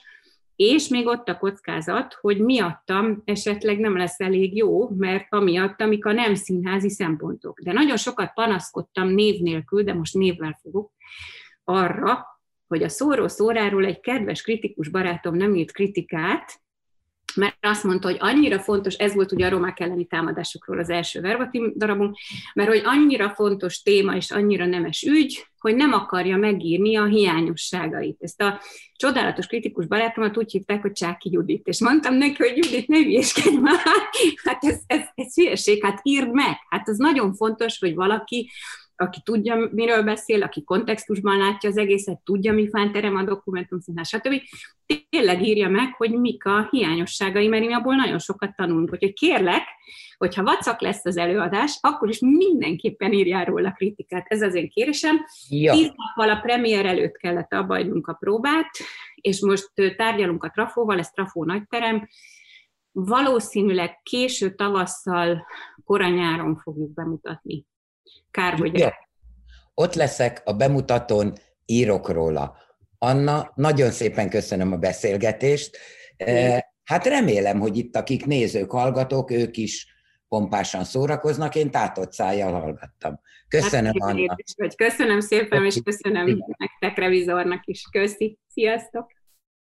és még ott a kockázat, hogy miattam esetleg nem lesz elég jó, mert amiatt, amik a nem színházi szempontok. De nagyon sokat panaszkodtam név nélkül, de most névvel fogok, arra, hogy a Szóró szóráról egy kedves kritikus barátom nem írt kritikát, mert azt mondta, hogy annyira fontos, ez volt ugye a romák elleni támadásokról az első verbatim darabunk, mert hogy annyira fontos téma és annyira nemes ügy, hogy nem akarja megírni a hiányosságait. Ezt a csodálatos kritikus barátomat úgy hívták, hogy Csáki Judit, és mondtam neki, hogy Judit, ne hülyeskedj már, hát ez, ez, ez hülyeség, hát írd meg, hát ez nagyon fontos, hogy valaki, aki tudja, miről beszél, aki kontextusban látja az egészet, tudja, mi fánterem a dokumentum színház, stb. Tényleg írja meg, hogy mik a hiányosságai, mert én abból nagyon sokat tanulunk. Úgyhogy kérlek, hogyha vacak lesz az előadás, akkor is mindenképpen írjál róla kritikát. Ez az én kérésem. Ja. Tíz nappal a premier előtt kellett abbajnunk a próbát, és most tárgyalunk a Trafóval, ez Trafó nagyterem. Valószínűleg késő tavasszal, koranyáron fogjuk bemutatni. Kár, hogy igen. Ott leszek a bemutatón, írok róla. Anna, nagyon szépen köszönöm a beszélgetést. Igen. Hát remélem, hogy itt akik nézők, hallgatók, ők is pompásan szórakoznak, én tátott szájjal hallgattam. Köszönöm, hát, Anna. Köszönöm szépen, és köszönöm nektek, revizornak is. Köszi, sziasztok!